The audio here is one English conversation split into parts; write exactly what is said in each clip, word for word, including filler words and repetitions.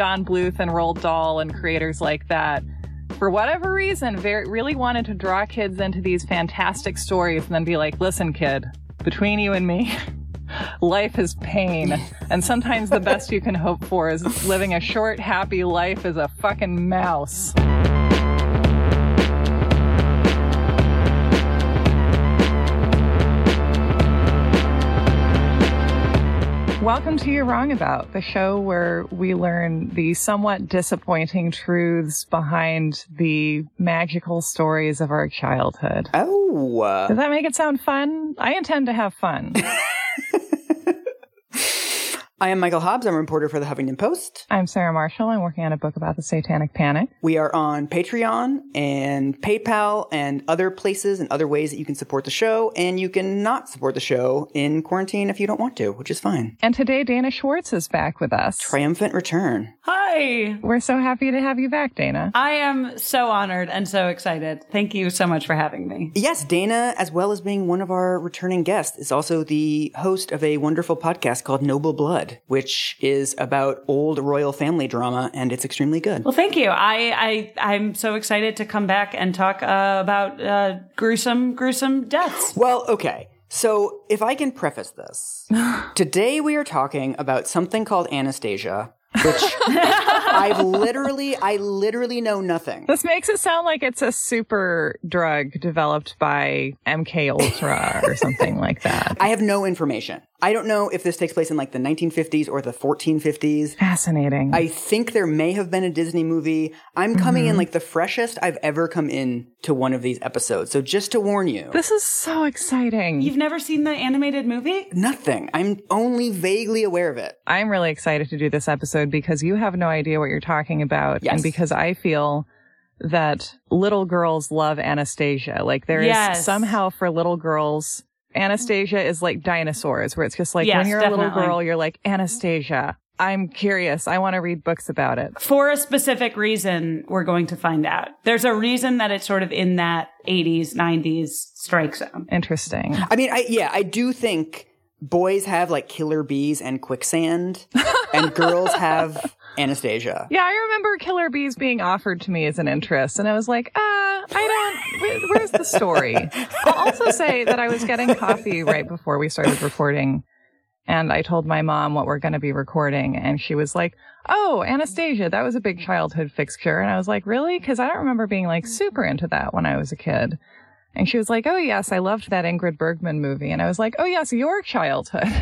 Don Bluth and Roald Dahl and creators like that, for whatever reason, very, really wanted to draw kids into these fantastic stories and then be like, listen, kid, between you and me, life is pain. And sometimes the best you can hope for is living a short, happy life as a fucking mouse. Welcome to You're Wrong About, the show where we learn the somewhat disappointing truths behind the magical stories of our childhood. Oh. Uh... Does that make it sound fun? I intend to have fun. I am Michael Hobbs. I'm a reporter for the Huffington Post. I'm Sarah Marshall. I'm working on a book about the Satanic Panic. We are on Patreon and PayPal and other places and other ways that you can support the show. And you can not support the show in quarantine if you don't want to, which is fine. And today, Dana Schwartz is back with us. Triumphant return. Hi. We're so happy to have you back, Dana. I am so honored and so excited. Thank you so much for having me. Yes, Dana, as well as being one of our returning guests, is also the host of a wonderful podcast called Noble Blood, which is about old royal family drama, and it's extremely good. Well, thank you. I, I, I'm so excited to come back and talk uh, about uh, gruesome, gruesome deaths. Well, okay. So if I can preface this, today we are talking about something called Anastasia, which I've literally, I literally know nothing. This makes it sound like it's a super drug developed by MKUltra or something like that. I have no information. I don't know if this takes place in like the nineteen fifties or the fourteen fifties. Fascinating. I think there may have been a Disney movie. I'm coming mm-hmm. in like the freshest I've ever come in to one of these episodes. So just to warn you. This is so exciting. You've never seen the animated movie? Nothing. I'm only vaguely aware of it. I'm really excited to do this episode because you have no idea what you're talking about. Yes. And because I feel that little girls love Anastasia. Like there yes. is somehow for little girls... Anastasia is like dinosaurs, where it's just like yes, when you're definitely. a little girl, you're like, Anastasia, I'm curious. I want to read books about it. For a specific reason, we're going to find out. There's a reason that it's sort of in that eighties, nineties strike zone. Interesting. I mean, I yeah, I do think boys have like killer bees and quicksand, and girls have Anastasia. Yeah, I remember killer bees being offered to me as an interest, and I was like, ah. Uh, I don't, where's the story? I'll also say that I was getting coffee right before we started recording, and I told my mom what we're going to be recording, and she was like, oh, Anastasia, that was a big childhood fixture. And I was like, really? Because I don't remember being like super into that when I was a kid. And she was like, oh, yes, I loved that Ingrid Bergman movie. And I was like, oh, yes, your childhood.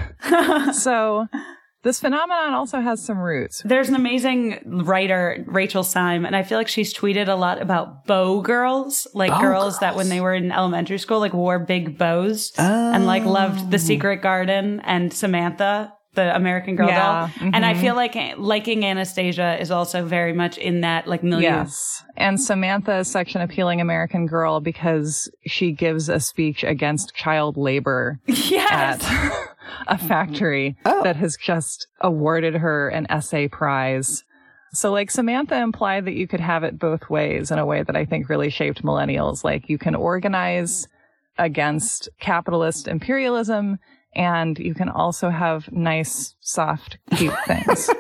So... this phenomenon also has some roots. There's an amazing writer, Rachel Syme, and I feel like she's tweeted a lot about bow girls, like bow girls, girls that when they were in elementary school, like wore big bows oh. and like loved The Secret Garden and Samantha, the American Girl yeah. doll. Mm-hmm. And I feel like liking Anastasia is also very much in that like milieu. Yes. And Samantha is such an appealing American Girl because she gives a speech against child labor. Yes. At- a factory oh. that has just awarded her an essay prize. So like Samantha implied that you could have it both ways in a way that I think really shaped millennials. Like you can organize against capitalist imperialism, and you can also have nice, soft, cute things.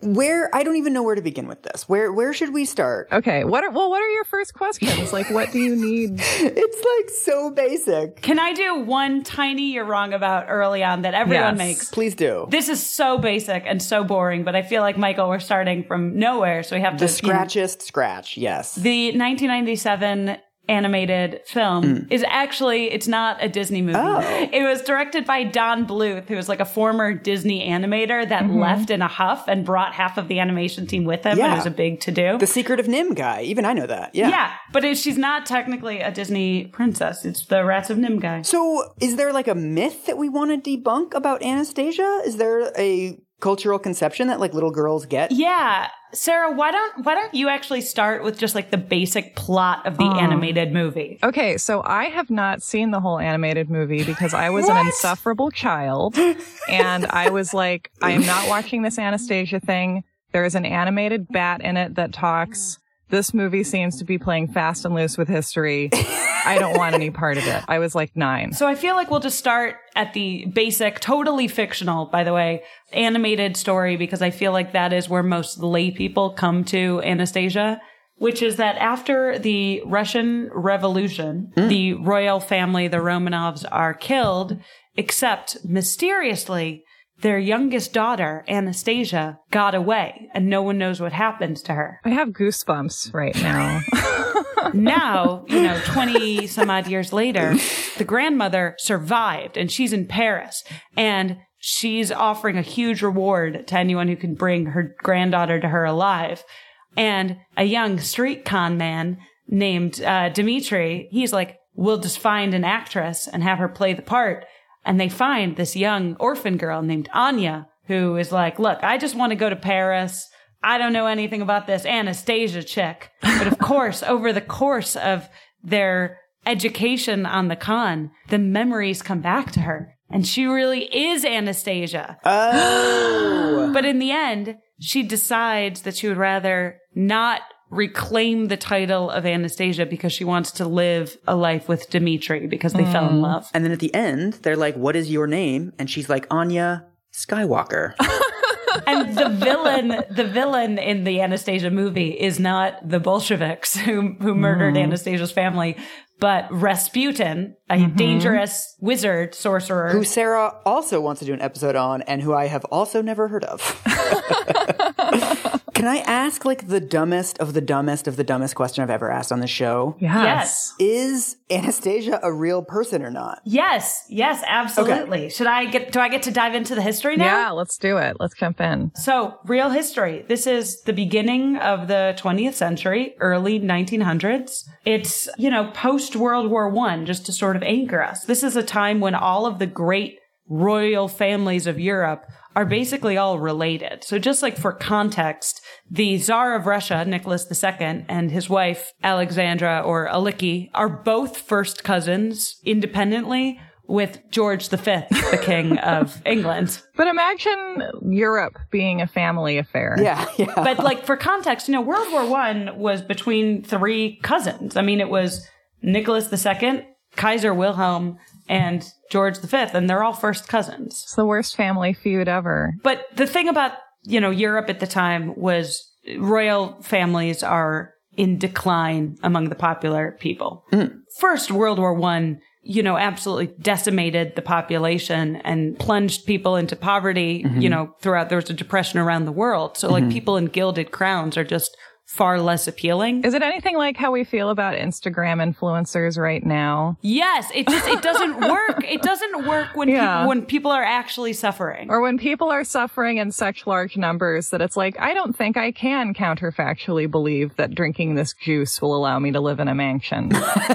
Where I don't even know where to begin with this. Where where should we start? Okay. What are, well, what are your first questions? Like, what do you need? It's like so basic. Can I do one tiny you're wrong about early on that everyone yes. makes? Please do. This is so basic and so boring, but I feel like, Michael, we're starting from nowhere, so we have to. The scratchest scratch. Yes. The nineteen ninety-seven animated film mm. is actually, it's not a Disney movie. Oh. It was directed by Don Bluth, who was like a former Disney animator that mm-hmm. left in a huff and brought half of the animation team with him. Yeah. And it was a big to-do. The Secret of Nim guy. Even I know that. Yeah. Yeah. But it, she's not technically a Disney princess. It's the Rats of Nim guy. So is there like a myth that we want to debunk about Anastasia? Is there a cultural conception that like little girls get? Yeah. Sarah, why don't why don't you actually start with just like the basic plot of the um, animated movie? Okay, so I have not seen the whole animated movie because I was an insufferable child, and I was like, I am not watching this Anastasia thing. There is an animated bat in it that talks. this movie seems to be playing fast and loose with history. I don't want any part of it. I was like nine. So I feel like we'll just start at the basic, totally fictional, by the way, animated story, because I feel like that is where most lay people come to Anastasia, which is that after the Russian Revolution, mm. the royal family, the Romanovs, are killed, except mysteriously, their youngest daughter, Anastasia, got away, and no one knows what happens to her. I have goosebumps right now. Now, you know, twenty some odd years later, the grandmother survived, and she's in Paris, and she's offering a huge reward to anyone who can bring her granddaughter to her alive. And a young street con man named uh, Dmitri, he's like, we'll just find an actress and have her play the part. And they find this young orphan girl named Anya, who is like, look, I just want to go to Paris. I don't know anything about this Anastasia chick. But of course, over the course of their education on the con, the memories come back to her. And she really is Anastasia. Oh! But in the end, she decides that she would rather not reclaim the title of Anastasia because she wants to live a life with Dmitri because they mm. fell in love. And then at the end, they're like, what is your name? And she's like, Anya Skywalker. And the villain, the villain in the Anastasia movie is not the Bolsheviks who, who murdered mm. Anastasia's family, but Rasputin, a mm-hmm. dangerous wizard sorcerer. Who Sarah also wants to do an episode on and who I have also never heard of. Can I ask like the dumbest of the dumbest of the dumbest question I've ever asked on the show? Yes. yes. Is Anastasia a real person or not? Yes. Yes, absolutely. Okay. Should I get, do I get to dive into the history now? Yeah, let's do it. Let's jump in. So real history. This is the beginning of the twentieth century, early nineteen hundreds. It's, you know, post World War One, just to sort of anchor us. This is a time when all of the great royal families of Europe are basically all related. So just like for context, the Tsar of Russia, Nicholas the Second, and his wife, Alexandra or Aliki, are both first cousins independently with George the Fifth, the King of England. But imagine Europe being a family affair. Yeah, yeah. But like for context, you know, World War One was between three cousins. I mean, it was Nicholas the Second, Kaiser Wilhelm, and George the Fifth, and they're all first cousins. It's the worst family feud ever. But the thing about, you know, Europe at the time was royal families are in decline among the popular people. Mm. First, World War One, you know, absolutely decimated the population and plunged people into poverty, mm-hmm. you know, throughout. There was a depression around the world. So, mm-hmm. like, people in gilded crowns are just far less appealing. Is it anything like how we feel about Instagram influencers right now? Yes, it just it doesn't work. It doesn't work when yeah. people, when people are actually suffering, or when people are suffering in such large numbers that it's like, I don't think I can counterfactually believe that drinking this juice will allow me to live in a mansion.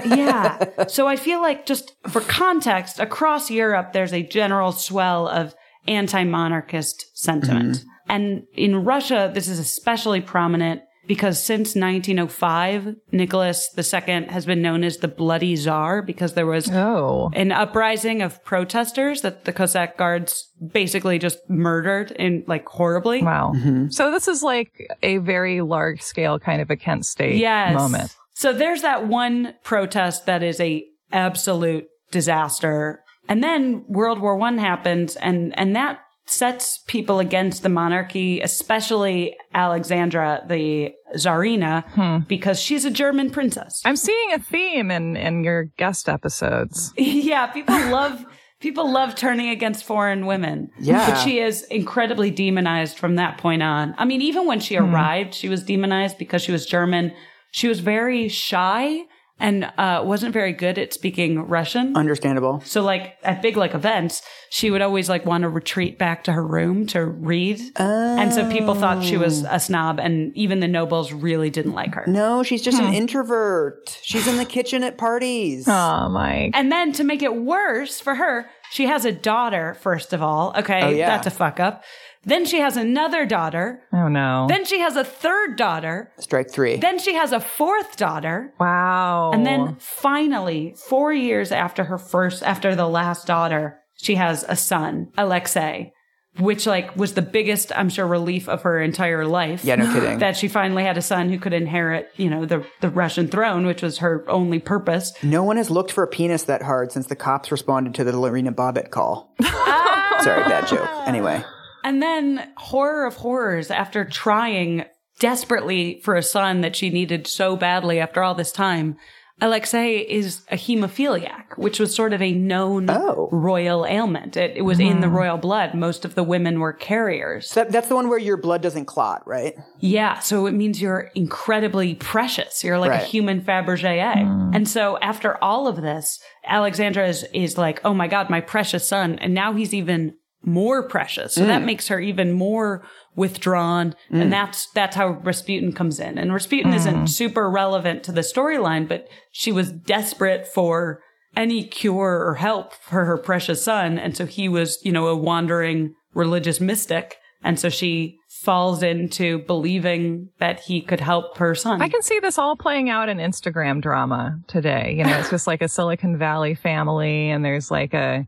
Yeah. So I feel like just for context, across Europe, there's a general swell of anti-monarchist sentiment, mm-hmm. and in Russia, this is especially prominent. Because since nineteen oh five, Nicholas the Second has been known as the Bloody Tsar because there was oh. an uprising of protesters that the Cossack Guards basically just murdered and like horribly. Wow. Mm-hmm. So this is like a very large scale kind of a Kent State yes. moment. So there's that one protest that is a absolute disaster. And then World War One happens and, and that sets people against the monarchy, especially Alexandra, the Tsarina, hmm. because she's a German princess. I'm seeing a theme in, in your guest episodes. Yeah, people love people love turning against foreign women. Yeah. But she is incredibly demonized from that point on. I mean, even when she hmm. arrived, she was demonized because she was German. She was very shy and uh, wasn't very good at speaking Russian. Understandable. So like at big like events, she would always like want to retreat back to her room to read. Oh. And so people thought she was a snob and even the nobles really didn't like her. No, she's just hmm. an introvert. She's in the kitchen at parties. Oh, my. And then to make it worse for her, she has a daughter, first of all. Okay, oh, yeah. That's a fuck up. Then she has another daughter. Oh, no. Then she has a third daughter. Strike three. Then she has a fourth daughter. Wow. And then finally, four years after her first, after the last daughter, she has a son, Alexei. which like was the biggest, I'm sure, relief of her entire life. Yeah, no kidding. That she finally had a son who could inherit, you know, the, the Russian throne, which was her only purpose. No one has looked for a penis that hard since the cops responded to the Lorena Bobbitt call. Ah! Sorry, bad joke. Anyway. And then, horror of horrors, after trying desperately for a son that she needed so badly after all this time, Alexei is a hemophiliac, which was sort of a known oh. royal ailment. It, it was mm. in the royal blood. Most of the women were carriers. So that, that's the one where your blood doesn't clot, right? Yeah. So it means you're incredibly precious. You're like right. a human Fabergé egg. Mm. And so after all of this, Alexandra is, is like, oh my God, my precious son. And now he's even more precious. So mm. that makes her even more withdrawn. Mm. And that's, that's how Rasputin comes in. And Rasputin mm. isn't super relevant to the storyline, but she was desperate for any cure or help for her precious son. And so he was, you know, a wandering religious mystic. And so she falls into believing that he could help her son. I can see this all playing out in Instagram drama today. You know, it's just like a Silicon Valley family, and there's like a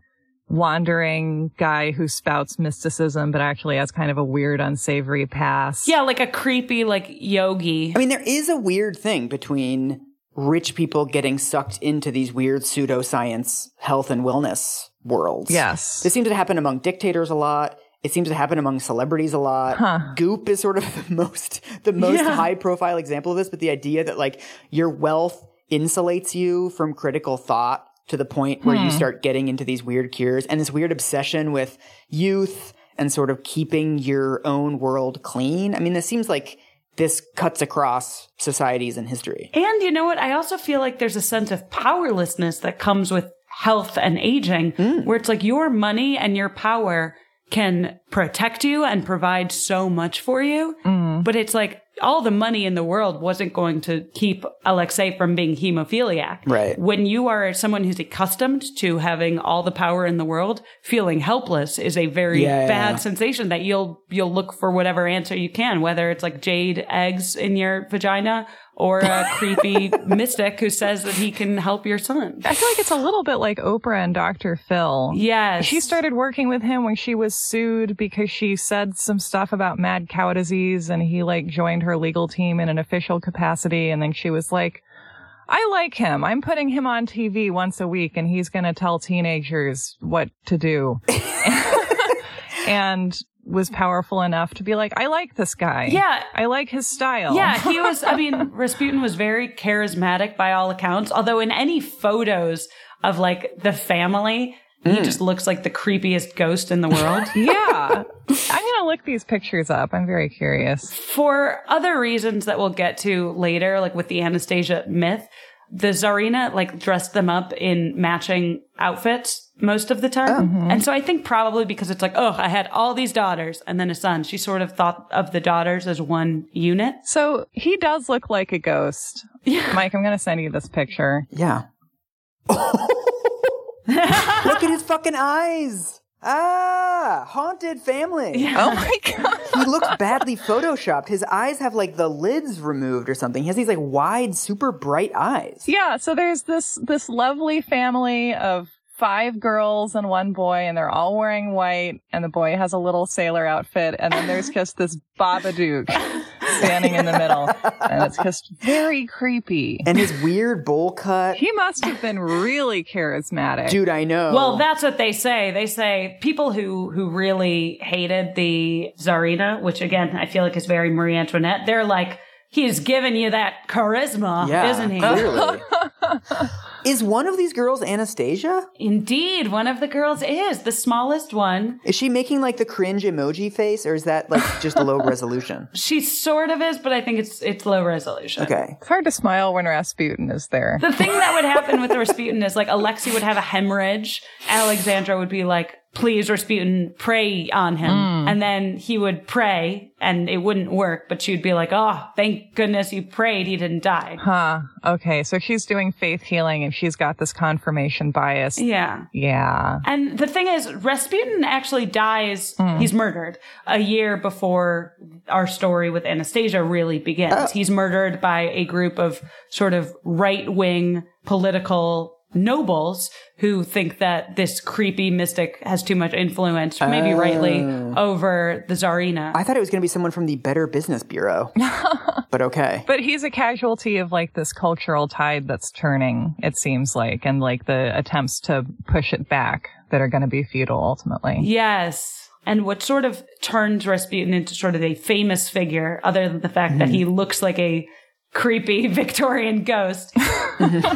wandering guy who spouts mysticism but actually has kind of a weird unsavory past. Yeah, like a creepy like yogi. I mean, there is a weird thing between rich people getting sucked into these weird pseudoscience health and wellness worlds. Yes. This seems to happen among dictators a lot. It seems to happen among celebrities a lot. Huh. Goop is sort of the most the most yeah. high profile example of this, but the idea that like your wealth insulates you from critical thought to the point where hmm. you start getting into these weird cures and this weird obsession with youth and sort of keeping your own world clean. I mean, this seems like this cuts across societies and history. And you know what? I also feel like there's a sense of powerlessness that comes with health and aging, mm. where it's like your money and your power can protect you and provide so much for you. Mm. But it's like all the money in the world wasn't going to keep Alexei from being hemophiliac. Right. When you are someone who's accustomed to having all the power in the world, feeling helpless is a very yeah, bad yeah. sensation that you'll you'll look for whatever answer you can, whether it's like jade eggs in your vagina or a creepy mystic who says that he can help your son. I feel like it's a little bit like Oprah and Doctor Phil. Yes. She started working with him when she was sued because she said some stuff about mad cow disease, and he like joined her legal team in an official capacity. And then she was like, I like him. I'm putting him on T V once a week and he's going to tell teenagers what to do. And was powerful enough to be like, I like this guy. Yeah. I like his style. Yeah, he was, I mean, Rasputin was very charismatic by all accounts, although in any photos of like the family, mm. he just looks like the creepiest ghost in the world. Yeah. I'm going to look these pictures up. I'm very curious. For other reasons that we'll get to later, like with the Anastasia myth, the Tsarina like dressed them up in matching outfits most of the time. Mm-hmm. And so I think probably because it's like, oh, I had all these daughters and then a son. She sort of thought of the daughters as one unit. So he does look like a ghost. Yeah. Mike, I'm going to send you this picture. Yeah. Look at his fucking eyes. Ah, haunted family. Yeah. Oh my God. He looks badly photoshopped. His eyes have like the lids removed or something. He has these like wide, super bright eyes. Yeah. So there's this, this lovely family of five girls and one boy, and they're all wearing white, and the boy has a little sailor outfit. And then there's just this Babadook standing in the middle, and it's just very creepy. And his weird bowl cut. He must have been really charismatic. Dude, I know. Well, that's what they say. They say people who, who really hated the Tsarina, which again, I feel like is very Marie Antoinette, they're like, he's giving you that charisma, yeah, isn't he? Clearly. Is one of these girls Anastasia? Indeed, one of the girls is. The smallest one. Is she making like the cringe emoji face, or is that like just low resolution? She sort of is, but I think it's it's low resolution. Okay. It's hard to smile when Rasputin is there. The thing that would happen with Rasputin is like Alexei would have a hemorrhage. Alexandra would be like, please, Rasputin, pray on him. Mm. And then he would pray and it wouldn't work, but she'd be like, oh, thank goodness you prayed, he didn't die. Huh. Okay. So she's doing faith healing and she's got this confirmation bias. Yeah. Yeah. And the thing is, Rasputin actually dies, mm. he's murdered a year before our story with Anastasia really begins. Oh. He's murdered by a group of sort of right-wing political nobles who think that this creepy mystic has too much influence, maybe oh. rightly, over the Tsarina. I thought it was going to be someone from the Better Business Bureau, but okay. But he's a casualty of, like, this cultural tide that's turning, it seems like, and, like, the attempts to push it back that are going to be futile, ultimately. Yes. And what sort of turns Rasputin into sort of a famous figure, other than the fact mm. that he looks like a creepy Victorian ghost.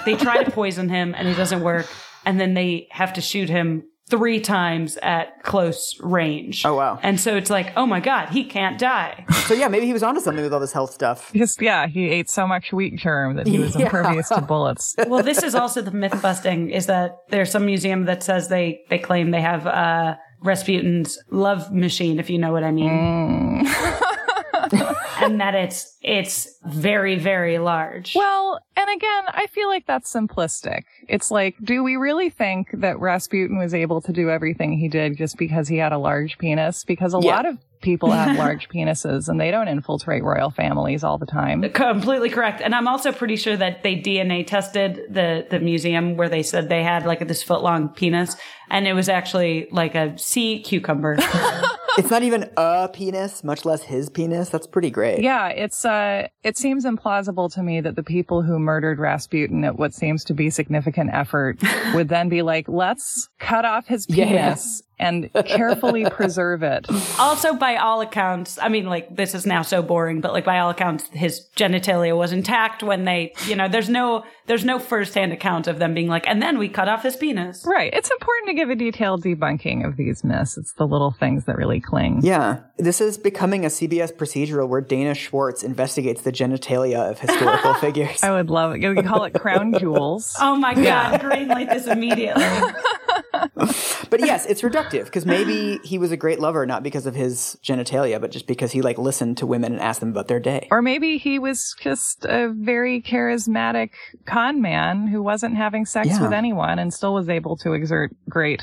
They try to poison him and it doesn't work. And then they have to shoot him three times at close range. Oh, wow. And so it's like, oh my God, he can't die. So yeah, maybe he was onto something with all this health stuff. Just, yeah, he ate so much wheat germ that he was yeah. impervious to bullets. Well, this is also the myth busting, is that there's some museum that says they, they claim they have uh, Rasputin's love machine, if you know what I mean. Mm. And that it's it's very, very large. Well, and again, I feel like that's simplistic. It's like, do we really think that Rasputin was able to do everything he did just because he had a large penis? Because a yeah. lot of people have large penises and they don't infiltrate royal families all the time. Completely correct. And I'm also pretty sure that they D N A tested the, the museum where they said they had like this foot long penis. And it was actually like a sea cucumber. It's not even a penis, much less his penis. That's pretty great. Yeah, it's uh, it seems implausible to me that the people who murdered Rasputin at what seems to be significant effort would then be like, let's cut off his penis yeah. and carefully preserve it. Also, by all accounts, I mean, like, this is now so boring, but like by all accounts, his genitalia was intact when they, you know, there's no there's no firsthand account of them being like, and then we cut off his penis. Right. It's important to give a detailed debunking of these myths. It's the little things that really cling. Yeah. This is becoming a C B S procedural where Dana Schwartz investigates the genitalia of historical figures. I would love it. You could call it crown jewels. Oh my God. Yeah. Greenlight this immediately. But yes, it's reductive because maybe he was a great lover, not because of his genitalia, but just because he like listened to women and asked them about their day. Or maybe he was just a very charismatic con man who wasn't having sex yeah. with anyone and still was able to exert great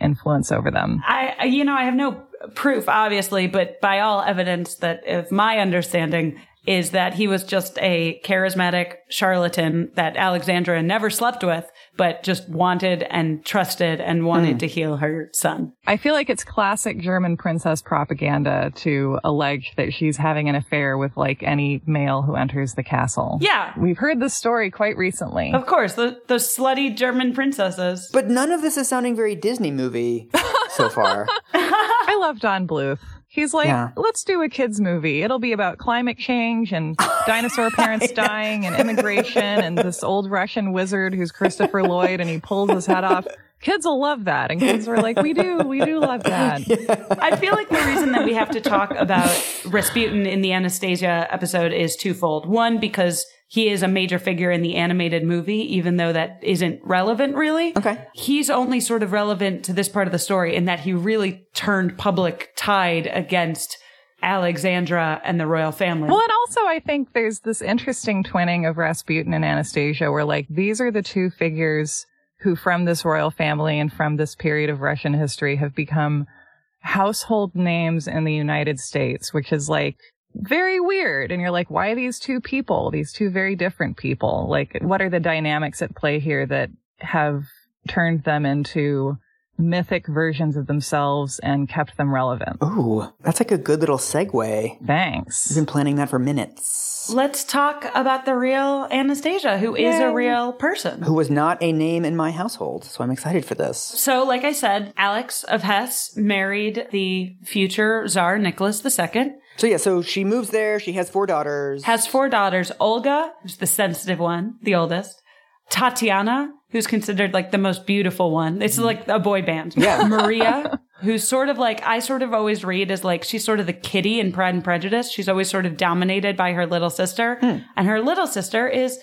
influence over them. I, you know, I have no proof, obviously, but by all evidence that if my understanding is that he was just a charismatic charlatan that Alexandra never slept with, but just wanted and trusted and wanted mm. to heal her son. I feel like it's classic German princess propaganda to allege that she's having an affair with, like, any male who enters the castle. Yeah. We've heard this story quite recently. Of course, those slutty German princesses. But none of this is sounding very Disney movie so far. I love Don Bluth. He's like, yeah. let's do a kids movie. It'll be about climate change and dinosaur parents dying and immigration and this old Russian wizard who's Christopher Lloyd and he pulls his head off. Kids will love that. And kids were like, we do, we do love that. Yeah. I feel like the reason that we have to talk about Rasputin in the Anastasia episode is twofold. One, because he is a major figure in the animated movie, even though that isn't relevant, really. Okay. He's only sort of relevant to this part of the story in that he really turned public tide against Alexandra and the royal family. Well, and also I think there's this interesting twinning of Rasputin and Anastasia where, like, these are the two figures who from this royal family and from this period of Russian history have become household names in the United States, which is, like, very weird. And you're like, why these two people, these two very different people? Like, what are the dynamics at play here that have turned them into mythic versions of themselves and kept them relevant? Ooh, that's like a good little segue. Thanks. I've been planning that for minutes. Let's talk about the real Anastasia, who Yay. is a real person. Who was not a name in my household, so I'm excited for this. So, like I said, Alex of Hesse married the future Tsar Nicholas the Second. So yeah, so she moves there, she has four daughters. Has four daughters. Olga, who's the sensitive one, the oldest. Tatiana, who's considered like the most beautiful one. It's like a boy band. Yeah. Maria, who's sort of like, I sort of always read as like, she's sort of the kitty in Pride and Prejudice. She's always sort of dominated by her little sister. Mm. And her little sister is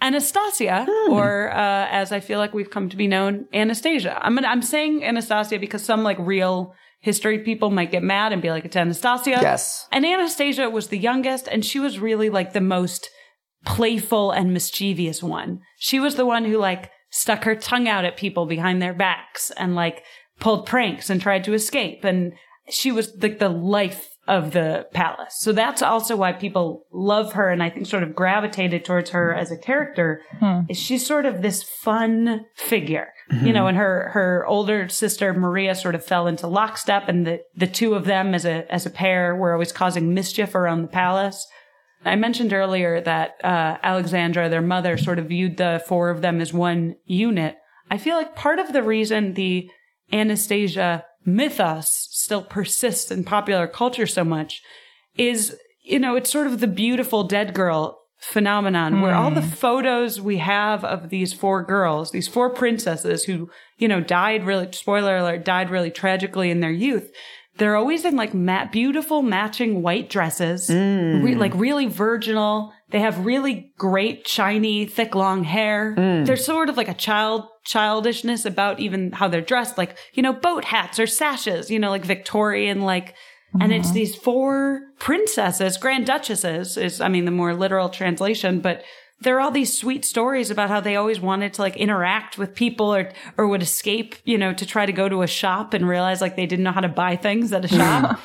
Anastasia, mm. or uh, as I feel like we've come to be known, Anastasia. I'm gonna, I'm saying Anastasia because some like real history people might get mad and be like, it's Anastasia. Yes. And Anastasia was the youngest, and she was really like the most playful and mischievous one. She was the one who like stuck her tongue out at people behind their backs and like pulled pranks and tried to escape. And she was like the life of the palace. So that's also why people love her and I think sort of gravitated towards her as a character. Hmm. Is she's sort of this fun figure, mm-hmm. you know, and her, her older sister Maria sort of fell into lockstep, and the, the two of them as a, as a pair were always causing mischief around the palace. I mentioned earlier that uh, Alexandra, their mother, sort of viewed the four of them as one unit. I feel like part of the reason the Anastasia mythos still persists in popular culture so much is, you know, it's sort of the beautiful dead girl phenomenon mm. where all the photos we have of these four girls, these four princesses who, you know, died really, spoiler alert, died really tragically in their youth. They're always in like mat- beautiful matching white dresses, mm. re- like really virginal. They have really great, shiny, thick, long hair. Mm. There's sort of like a child childishness about even how they're dressed, like, you know, boat hats or sashes, you know, like Victorian, like, mm-hmm. and it's these four princesses, grand duchesses is, I mean, the more literal translation, but there are all these sweet stories about how they always wanted to like interact with people or, or would escape, you know, to try to go to a shop and realize like they didn't know how to buy things at a shop.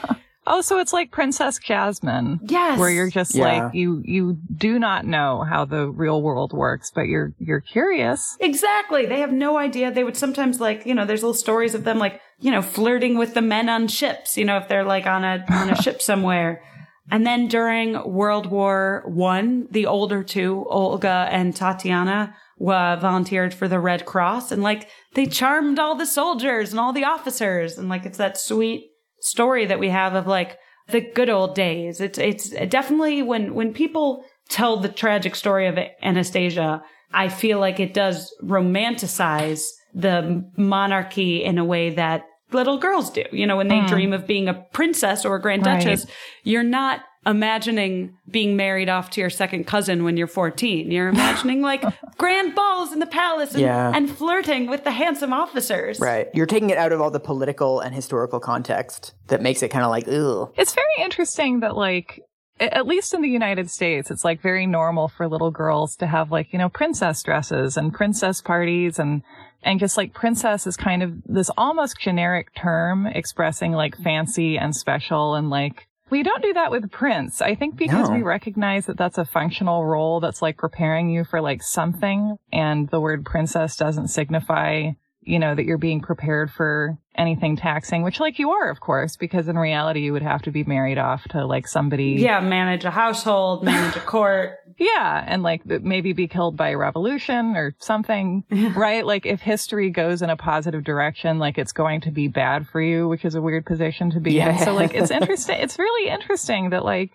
Oh, so it's like Princess Jasmine. Yes. Where you're just yeah. like, you, you do not know how the real world works, but you're, you're curious. Exactly. They have no idea. They would sometimes like, you know, there's little stories of them like, you know, flirting with the men on ships, you know, if they're like on a, on a ship somewhere. And then during World War One, the older two, Olga and Tatiana, were volunteered for the Red Cross. And like, they charmed all the soldiers and all the officers. And like, it's that sweet story that we have of like the good old days. It's, it's definitely when, when people tell the tragic story of Anastasia, I feel like it does romanticize the monarchy in a way that little girls do. You know, when they mm. dream of being a princess or a grand duchess, right. you're not imagining being married off to your second cousin when you're fourteen. You're imagining like grand balls in the palace and, yeah. and flirting with the handsome officers. Right. You're taking it out of all the political and historical context that makes it kind of like, ew. It's very interesting that like, at least in the United States, it's like very normal for little girls to have like, you know, princess dresses and princess parties and And just like princess is kind of this almost generic term expressing like fancy and special, and like we don't do that with prince. I think because no. we recognize that that's a functional role that's like preparing you for like something, and the word princess doesn't signify, you know, that you're being prepared for anything taxing, which like you are, of course, because in reality you would have to be married off to like somebody. Yeah, manage a household, manage a court. Yeah, and like maybe be killed by a revolution or something, right? Like if history goes in a positive direction, like it's going to be bad for you, which is a weird position to be yeah. in. So like it's interesting. It's really interesting that like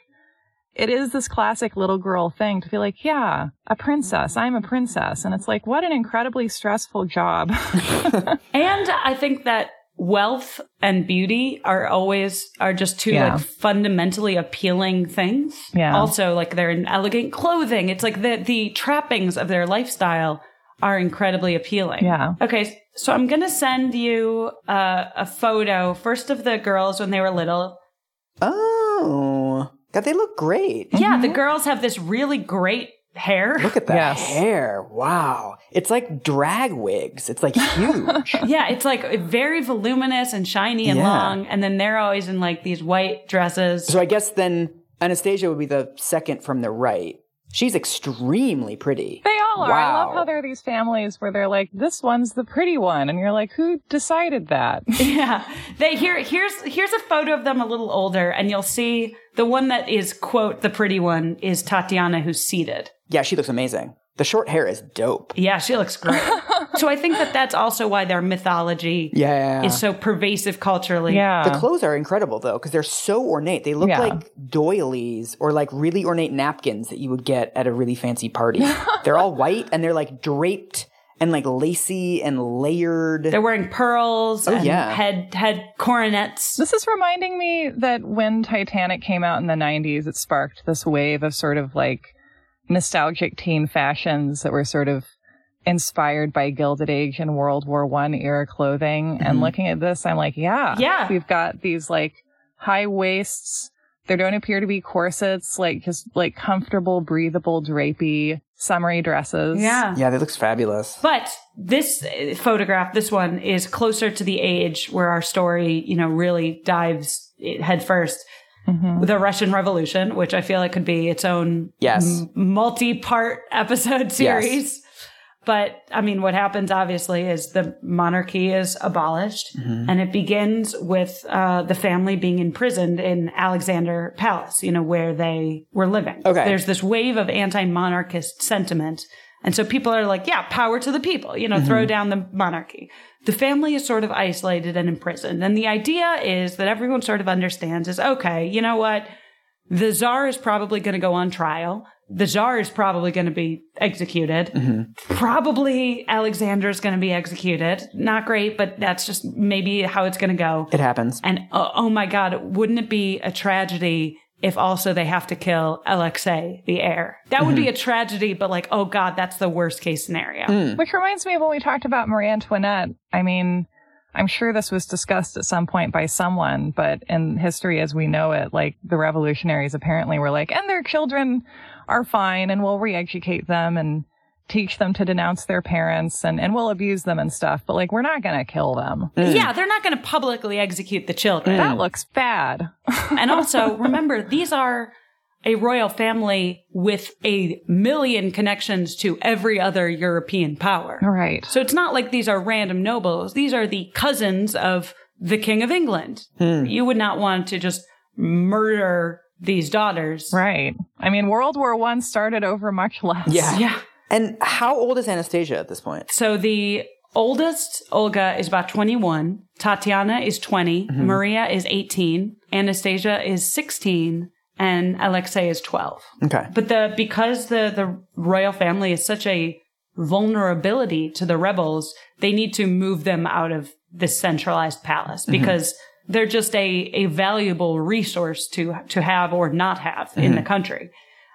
it is this classic little girl thing to be like, yeah, a princess, I'm a princess. And it's like, what an incredibly stressful job. And I think that wealth and beauty are always, are just two yeah. like fundamentally appealing things. Yeah. Also, like they're in elegant clothing. It's like the, the trappings of their lifestyle are incredibly appealing. Yeah. Okay. So I'm going to send you uh, a photo first of the girls when they were little. Oh. God, they look great. Yeah, mm-hmm. The girls have this really great hair. Look at that yes. hair. Wow. It's like drag wigs. It's like huge. Yeah, it's like very voluminous and shiny and yeah. long. And then they're always in like these white dresses. So I guess then Anastasia would be the second from the right. She's extremely pretty. They all are. Wow. I love how there are these families where they're like, this one's the pretty one. And you're like, who decided that? Yeah. They here. Here's here's a photo of them a little older. And you'll see the one that is, quote, the pretty one is Tatiana, who's seated. Yeah, she looks amazing. The short hair is dope. Yeah, she looks great. So I think that that's also why their mythology yeah. is so pervasive culturally. Yeah. The clothes are incredible, though, because they're so ornate. They look yeah. like doilies or like really ornate napkins that you would get at a really fancy party. They're all white and they're like draped and like lacy and layered. They're wearing pearls oh, and yeah. head head coronets. This is reminding me that when Titanic came out in the nineties, it sparked this wave of sort of like nostalgic teen fashions that were sort of inspired by Gilded Age and World War One era clothing. Mm-hmm. And looking at this, I'm like, yeah, yeah, we've got these like high waists. There don't appear to be corsets, like just like comfortable, breathable, drapey, summery dresses. Yeah. Yeah, that looks fabulous. But this photograph, this one is closer to the age where our story, you know, really dives headfirst. Mm-hmm. The Russian Revolution, which I feel like could be its own yes. m- multi-part episode series. Yes. But, I mean, what happens, obviously, is the monarchy is abolished. Mm-hmm. And it begins with uh, the family being imprisoned in Alexander Palace, you know, where they were living. Okay. There's this wave of anti-monarchist sentiment. And so people are like, yeah, power to the people, you know, mm-hmm. throw down the monarchy. The family is sort of isolated and imprisoned. And the idea is that everyone sort of understands is, okay, you know what? The czar is probably going to go on trial. The czar is probably going to be executed. Mm-hmm. Probably Alexander is going to be executed. Not great, but that's just maybe how it's going to go. It happens. And oh, oh my God, wouldn't it be a tragedy if also they have to kill Alexei, the heir? That would mm-hmm. be a tragedy, but like, oh God, that's the worst case scenario. Mm. Which reminds me of when we talked about Marie Antoinette. I mean, I'm sure this was discussed at some point by someone, but in history as we know it, like the revolutionaries apparently were like, and their children are fine and we'll re-educate them and teach them to denounce their parents and, and we'll abuse them and stuff. But like, we're not going to kill them. Mm. Yeah, they're not going to publicly execute the children. Mm. That looks bad. And also, remember, these are a royal family with a million connections to every other European power. Right. So it's not like these are random nobles. These are the cousins of the King of England. Mm. You would not want to just murder these daughters. Right. I mean, World War One started over much less. Yeah. Yeah. And how old is Anastasia at this point? So the oldest, Olga, is about twenty-one. Tatiana is twenty. Mm-hmm. Maria is eighteen. Anastasia is sixteen. And Alexei is twelve. Okay. But the because the, the royal family is such a vulnerability to the rebels, they need to move them out of this centralized palace because mm-hmm. they're just a, a valuable resource to, to have or not have mm-hmm. in the country.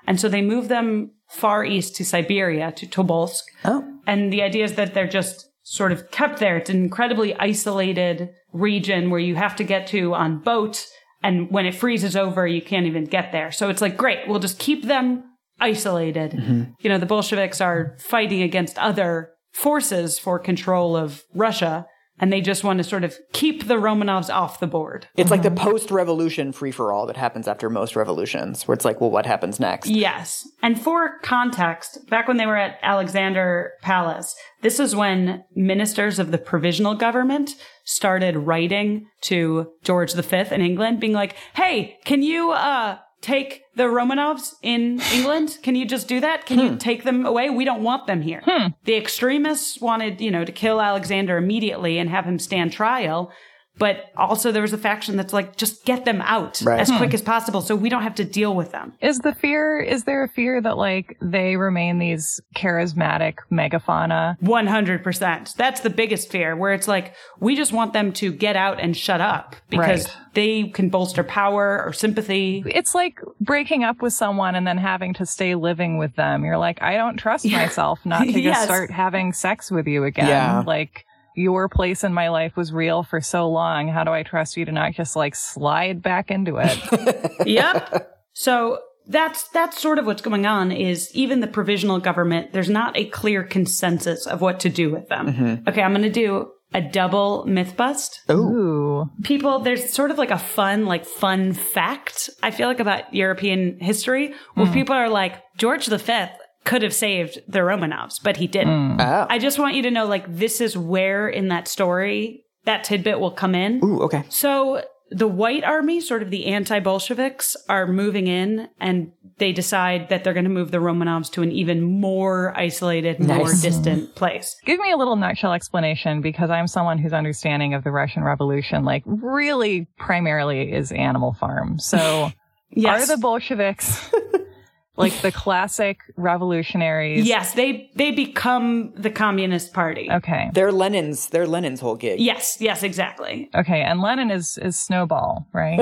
And so they move them far east to Siberia, to Tobolsk. Oh. And the idea is that they're just sort of kept there. It's an incredibly isolated region where you have to get to on boat. And when it freezes over, you can't even get there. So it's like, great, we'll just keep them isolated. Mm-hmm. You know, the Bolsheviks are fighting against other forces for control of Russia. And they just want to sort of keep the Romanovs off the board. It's like the post-revolution free-for-all that happens after most revolutions, where it's like, well, what happens next? Yes. And for context, back when they were at Alexander Palace, this is when ministers of the provisional government started writing to George the Fifth in England, being like, hey, can you uh, take the Romanovs in England? Can you just do that? Can hmm. you take them away? We don't want them here. Hmm. The extremists wanted, you know, to kill Alexander immediately and have him stand trial. But also there was a faction that's like, just get them out right. as hmm. quick as possible so we don't have to deal with them. Is the fear, is there a fear that like they remain these charismatic megafauna? one hundred percent. That's the biggest fear where it's like, we just want them to get out and shut up because right. they can bolster power or sympathy. It's like breaking up with someone and then having to stay living with them. You're like, I don't trust yeah. myself not to just yes. start having sex with you again. Yeah. Like, your place in my life was real for so long. How do I trust you to not just like slide back into it? Yep. So that's that's sort of what's going on is even the provisional government, there's not a clear consensus of what to do with them. Mm-hmm. Okay, I'm going to do a double myth bust. Ooh. People, there's sort of like a fun, like fun fact, I feel like about European history where mm. people are like, George the Fifth could have saved the Romanovs, but he didn't. Mm. Oh. I just want you to know, like, this is where in that story that tidbit will come in. Ooh, okay. So the White Army, sort of the anti-Bolsheviks, are moving in, and they decide that they're going to move the Romanovs to an even more isolated, nice. more distant place. Give me a little nutshell explanation, because I'm someone whose understanding of the Russian Revolution, like, really primarily is Animal Farm. So yes. are the Bolsheviks... like the classic revolutionaries. Yes, they they become the Communist Party. Okay. They're Lenin's they're Lenin's whole gig. Yes, yes, exactly. Okay, and Lenin is, is Snowball, right?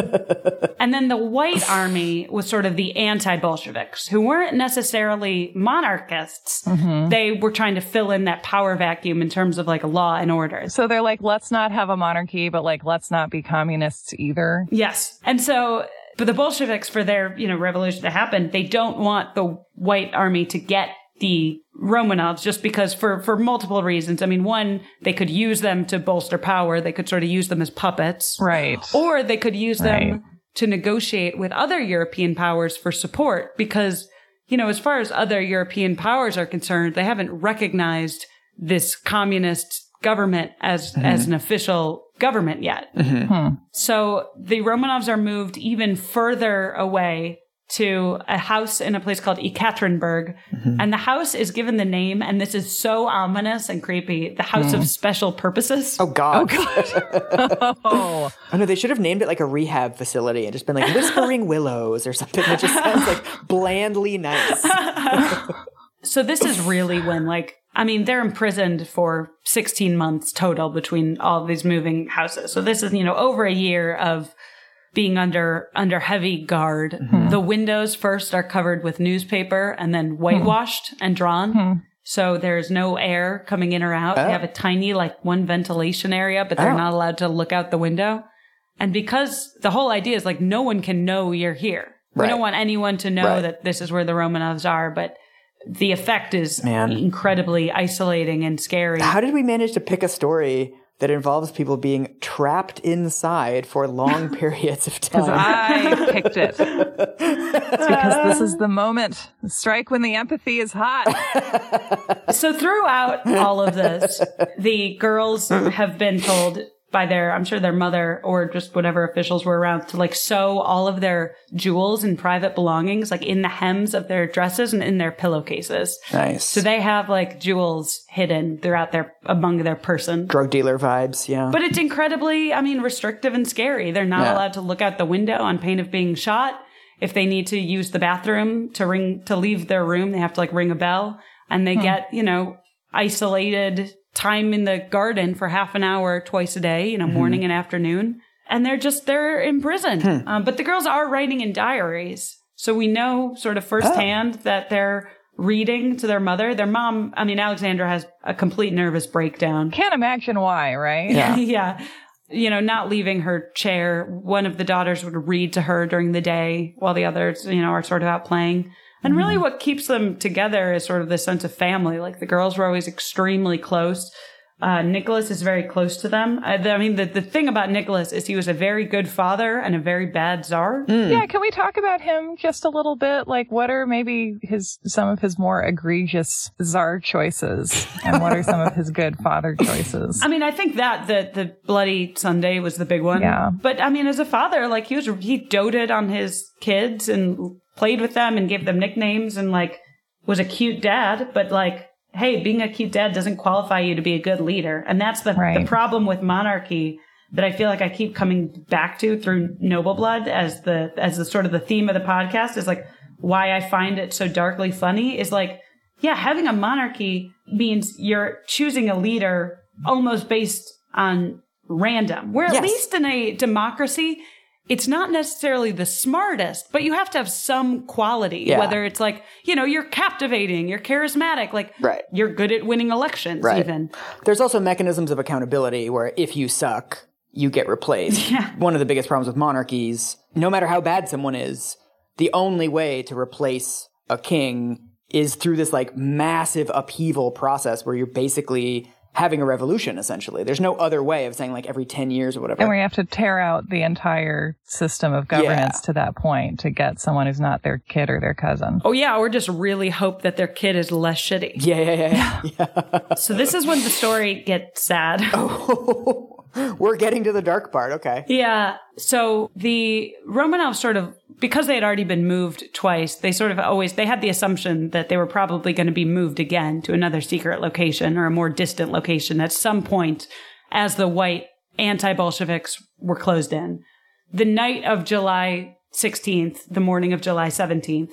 And then the White Army was sort of the anti-Bolsheviks, who weren't necessarily monarchists. Mm-hmm. They were trying to fill in that power vacuum in terms of like law and order. So they're like, let's not have a monarchy, but like, let's not be communists either. Yes. And so... but the Bolsheviks, for their, you know, revolution to happen, they don't want the White Army to get the Romanovs just because for, for multiple reasons. I mean, one, they could use them to bolster power. They could sort of use them as puppets. Right. Or they could use them right. to negotiate with other European powers for support because, you know, as far as other European powers are concerned, they haven't recognized this communist government as, mm-hmm. as an official government yet. Mm-hmm. Hmm. So the Romanovs are moved even further away to a house in a place called Ekaterinburg. Mm-hmm. And the house is given the name, and this is so ominous and creepy, the House mm. of Special Purposes. Oh, God. Oh, God. oh. oh, no, they should have named it like a rehab facility and just been like Whispering Willows or something that just sounds like blandly nice. So this is really when, like, I mean, they're imprisoned for sixteen months total between all these moving houses. So this is, you know, over a year of being under under heavy guard. Mm-hmm. The windows first are covered with newspaper and then whitewashed mm-hmm. and drawn. Mm-hmm. So there's no air coming in or out. Oh. They have a tiny, like, one ventilation area, but they're oh. not allowed to look out the window. And because the whole idea is, like, no one can know you're here. Right. We don't want anyone to know right. that this is where the Romanovs are, but the effect is Man. incredibly isolating and scary. How did we manage to pick a story that involves people being trapped inside for long periods of time? Because I picked it. It's because this is the moment. Strike when the empathy is hot. So throughout all of this, the girls have been told by their, I'm sure their mother or just whatever officials were around, to like sew all of their jewels and private belongings, like in the hems of their dresses and in their pillowcases. Nice. So they have like jewels hidden throughout their, among their person. Drug dealer vibes. Yeah. But it's incredibly, I mean, restrictive and scary. They're not yeah. allowed to look out the window on pain of being shot. If they need to use the bathroom to ring, to leave their room, they have to like ring a bell, and they hmm. get, you know, isolated time in the garden for half an hour twice a day, you know, mm-hmm. morning and afternoon. And they're just, they're imprisoned. Hmm. Um, but the girls are writing in diaries. So we know sort of firsthand oh. that they're reading to their mother. Their mom, I mean, Alexandra has a complete nervous breakdown. Can't imagine why, right? Yeah. yeah. You know, not leaving her chair. One of the daughters would read to her during the day while the others, you know, are sort of out playing. And really what keeps them together is sort of this sense of family. Like, the girls were always extremely close. Uh, Nicholas is very close to them. I, I mean, the, the thing about Nicholas is he was a very good father and a very bad czar. Mm. Yeah, can we talk about him just a little bit? Like, what are maybe his some of his more egregious czar choices? And what are some of his good father choices? I mean, I think that the, the bloody Sunday was the big one. Yeah. But, I mean, as a father, like, he was he doted on his kids and played with them and gave them nicknames and, like, was a cute dad. But, like, hey, being a cute dad doesn't qualify you to be a good leader. And that's the, right. the problem with monarchy that I feel like I keep coming back to through Noble Blood as the as the sort of the theme of the podcast is, like, why I find it so darkly funny is, like, yeah, having a monarchy means you're choosing a leader almost based on random. Where yes. at least in a democracy, it's not necessarily the smartest, but you have to have some quality, yeah. whether it's like, you know, you're captivating, you're charismatic, like right. you're good at winning elections right. even. There's also mechanisms of accountability where if you suck, you get replaced. Yeah. One of the biggest problems with monarchies, no matter how bad someone is, the only way to replace a king is through this like massive upheaval process where you're basically having a revolution, essentially. There's no other way of saying, like, every ten years or whatever. And we have to tear out the entire system of governance yeah. to that point to get someone who's not their kid or their cousin. Oh, yeah, or just really hope that their kid is less shitty. Yeah, yeah, yeah. yeah. yeah. So this is when the story gets sad. Oh, we're getting to the dark part, okay. Yeah, so the Romanovs sort of, because they had already been moved twice, they sort of always, they had the assumption that they were probably going to be moved again to another secret location or a more distant location at some point as the white anti-Bolsheviks were closed in. The night of July sixteenth, the morning of July seventeenth,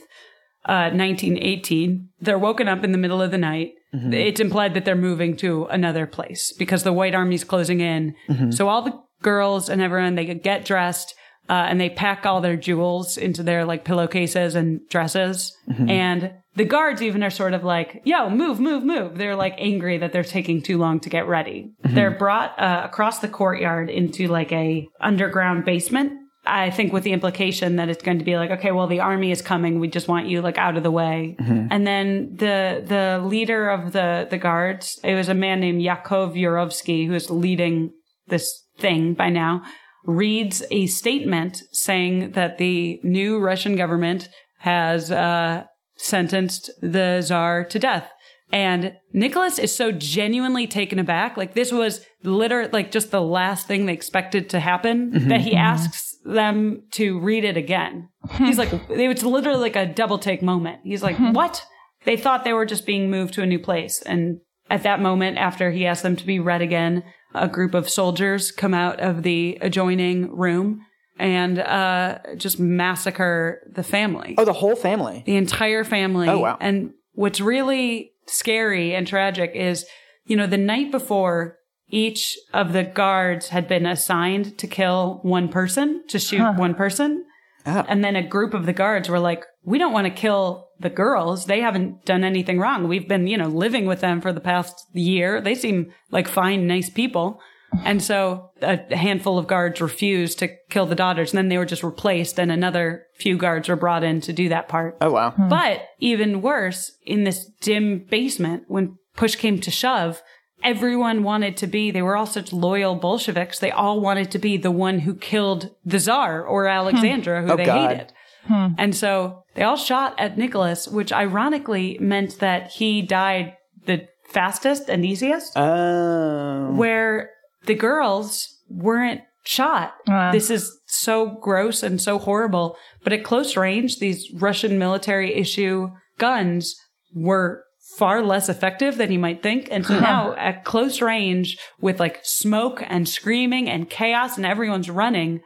uh, nineteen eighteen, they're woken up in the middle of the night. Mm-hmm. It's implied that they're moving to another place because the White Army's closing in. Mm-hmm. So all the girls and everyone, they get dressed uh, and they pack all their jewels into their like pillowcases and dresses. Mm-hmm. And the guards even are sort of like, yo, move, move, move. They're like angry that they're taking too long to get ready. Mm-hmm. They're brought uh, across the courtyard into like a underground basement. I think with the implication that it's going to be like, okay, well, the army is coming. We just want you like out of the way. Mm-hmm. And then the the leader of the, the guards, it was a man named Yakov Yurovsky, who is leading this thing by now, reads a statement saying that the new Russian government has uh, sentenced the Tsar to death. And Nicholas is so genuinely taken aback. Like, this was literally like just the last thing they expected to happen, mm-hmm. that he asks them to read it again. He's like, it's literally like a double take moment. He's like, what? They thought they were just being moved to a new place. And at that moment, after he asked them to be read again, a group of soldiers come out of the adjoining room and uh, just massacre the family. Oh, the whole family? The entire family. Oh, wow. And what's really scary and tragic is, you know, the night before, each of the guards had been assigned to kill one person, to shoot huh. one person. Oh. And then a group of the guards were like, we don't want to kill the girls. They haven't done anything wrong. We've been, you know, living with them for the past year. They seem like fine, nice people. And so a handful of guards refused to kill the daughters, and then they were just replaced, and another few guards were brought in to do that part. Oh, wow. Hmm. But even worse, in this dim basement, when push came to shove, everyone wanted to be, they were all such loyal Bolsheviks, they all wanted to be the one who killed the Tsar or Alexandra, hmm. who oh, they God. hated. Hmm. And so they all shot at Nicholas, which ironically meant that he died the fastest and easiest. Oh. Where... the girls weren't shot. Uh. This is so gross and so horrible. But at close range, these Russian military issue guns were far less effective than you might think. And so now at close range, with like smoke and screaming and chaos and everyone's running,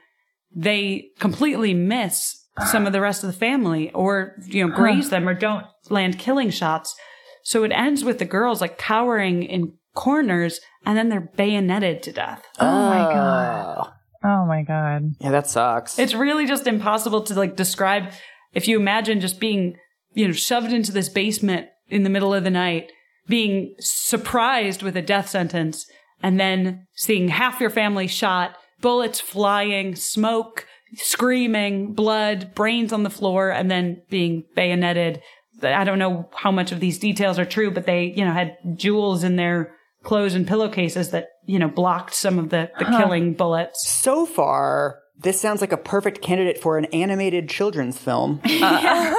they completely miss some of the rest of the family, or, you know, graze uh. them, or don't land killing shots. So it ends with the girls like cowering in corners, and then they're bayoneted to death. Oh, oh my God. Oh my God. Yeah, that sucks. It's really just impossible to like describe. If you imagine just being, you know, shoved into this basement in the middle of the night, being surprised with a death sentence, and then seeing half your family shot, bullets flying, smoke, screaming, blood, brains on the floor, and then being bayoneted. I don't know how much of these details are true, but they, you know, had jewels in their clothes and pillowcases that, you know, blocked some of the, the huh. killing bullets. So far, this sounds like a perfect candidate for an animated children's film. Uh.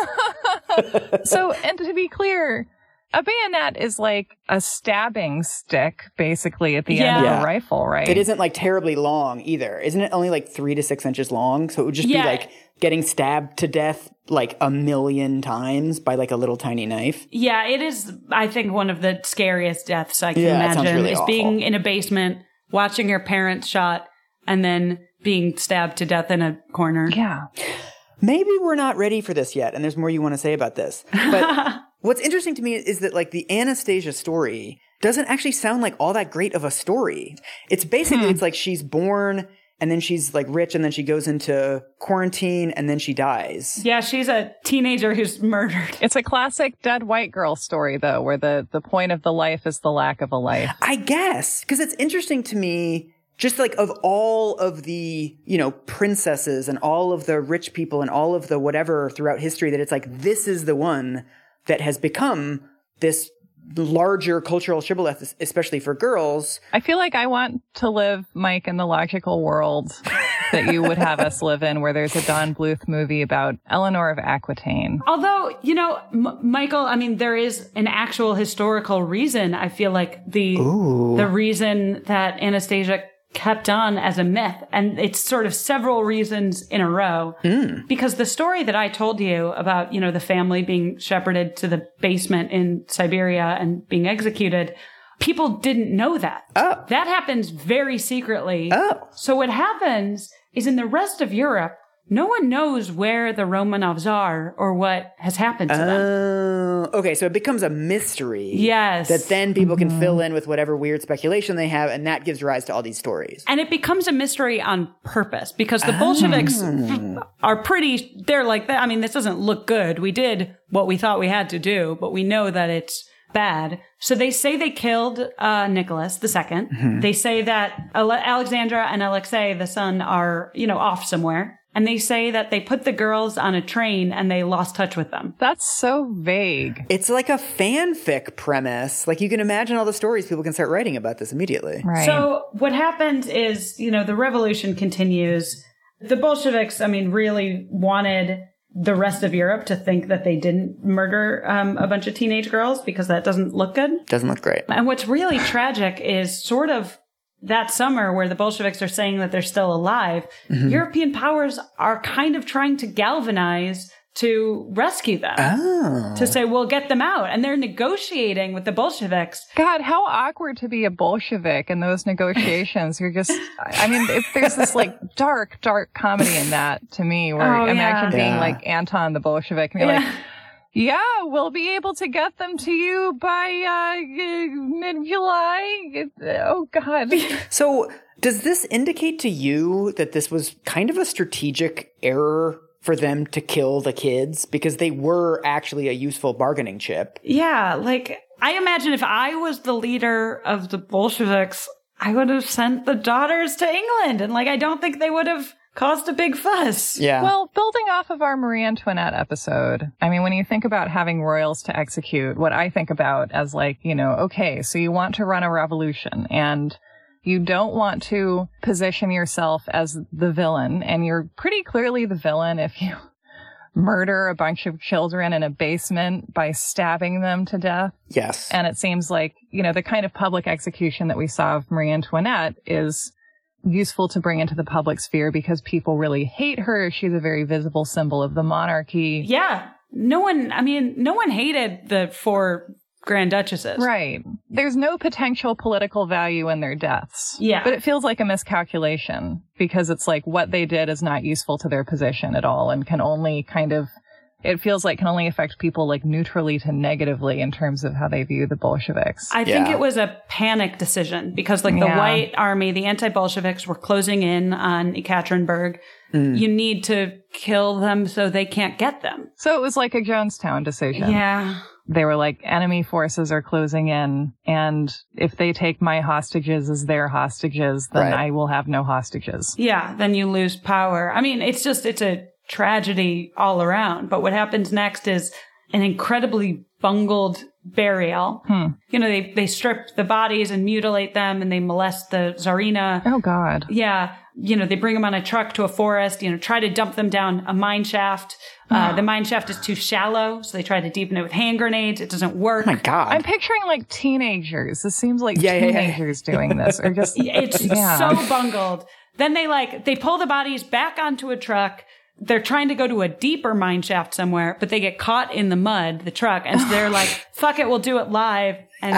So, and to be clear, a bayonet is like a stabbing stick, basically, at the yeah. end of yeah. a rifle, right? It isn't like terribly long either. Isn't it only like three to six inches long? So it would just yeah. be like getting stabbed to death like a million times by like a little tiny knife. Yeah, it is, I think, one of the scariest deaths I can yeah, imagine really is awful. Being in a basement, watching your parents shot, and then being stabbed to death in a corner. Yeah. Maybe we're not ready for this yet, and there's more you want to say about this. But what's interesting to me is that like the Anastasia story doesn't actually sound like all that great of a story. It's basically, hmm. it's like she's born... and then she's like rich, and then she goes into quarantine, and then she dies. Yeah, she's a teenager who's murdered. It's a classic dead white girl story, though, where the, the point of the life is the lack of a life. I guess, because it's interesting to me, just like of all of the, you know, princesses and all of the rich people and all of the whatever throughout history, that it's like this is the one that has become this larger cultural shibboleth, especially for girls. I feel like I want to live, Mike, in the logical world that you would have us live in, where there's a Don Bluth movie about Eleanor of Aquitaine. Although, you know, M- Michael, I mean, there is an actual historical reason. I feel like the Ooh. the reason that Anastasia kept on as a myth, and it's sort of several reasons in a row, mm. because the story that I told you about, you know, the family being shepherded to the basement in Siberia and being executed, people didn't know that. Oh. That happens very secretly. Oh. So what happens is, in the rest of Europe, no one knows where the Romanovs are or what has happened to them. Oh, okay. So it becomes a mystery. Yes. That then people mm-hmm. can fill in with whatever weird speculation they have, and that gives rise to all these stories. And it becomes a mystery on purpose, because the oh. Bolsheviks are pretty, they're like, I mean, this doesn't look good. We did what we thought we had to do, but we know that it's bad. So they say they killed uh, Nicholas the Second. Mm-hmm. They say that Ale- Alexandra and Alexei, the son, are, you know, off somewhere. And they say that they put the girls on a train and they lost touch with them. That's so vague. It's like a fanfic premise. Like, you can imagine all the stories people can start writing about this immediately. Right. So what happens is, you know, the revolution continues. The Bolsheviks, I mean, really wanted the rest of Europe to think that they didn't murder um, a bunch of teenage girls, because that doesn't look good. Doesn't look great. And what's really tragic is sort of that summer where the Bolsheviks are saying that they're still alive, mm-hmm. European powers are kind of trying to galvanize to rescue them, oh. to say, we'll get them out. And they're negotiating with the Bolsheviks. God, how awkward to be a Bolshevik in those negotiations. You're just, I mean, if there's this like dark, dark comedy in that to me, where oh, imagine yeah. being yeah. like Anton the Bolshevik and you're yeah. like, yeah, we'll be able to get them to you by uh, mid-July. Oh, God. So does this indicate to you that this was kind of a strategic error for them to kill the kids? Because they were actually a useful bargaining chip. Yeah, like, I imagine if I was the leader of the Bolsheviks, I would have sent the daughters to England. And, like, I don't think they would have caused a big fuss. Yeah. Well, building off of our Marie Antoinette episode, I mean, when you think about having royals to execute, what I think about as like, you know, okay, so you want to run a revolution and you don't want to position yourself as the villain. And you're pretty clearly the villain if you murder a bunch of children in a basement by stabbing them to death. Yes. And it seems like, you know, the kind of public execution that we saw of Marie Antoinette is useful to bring into the public sphere because people really hate her. She's a very visible symbol of the monarchy. Yeah. No one, I mean, no one hated the four grand duchesses. Right. There's no potential political value in their deaths. Yeah. But it feels like a miscalculation because it's like what they did is not useful to their position at all and can only kind of, it feels like can only affect people like neutrally to negatively in terms of how they view the Bolsheviks. I yeah. think it was a panic decision because like the yeah. white army, the anti-Bolsheviks were closing in on Ekaterinburg. Mm. You need to kill them so they can't get them. So it was like a Jonestown decision. Yeah. They were like, enemy forces are closing in. And if they take my hostages as their hostages, then right. I will have no hostages. Yeah. Then you lose power. I mean, it's just, it's a tragedy all around. But what happens next is an incredibly bungled burial. Hmm. You know, they, they strip the bodies and mutilate them and they molest the Tsarina. Oh, God. Yeah. You know, they bring them on a truck to a forest, you know, try to dump them down a mine shaft. Uh, oh. The mine shaft is too shallow, so they try to deepen it with hand grenades. It doesn't work. Oh my God. I'm picturing like teenagers. This seems like yeah, teenagers yeah, yeah. doing this or just. It's yeah. so bungled. Then they like, they pull the bodies back onto a truck. They're trying to go to a deeper mine shaft somewhere, but they get caught in the mud, the truck, and so they're like, fuck it, we'll do it live and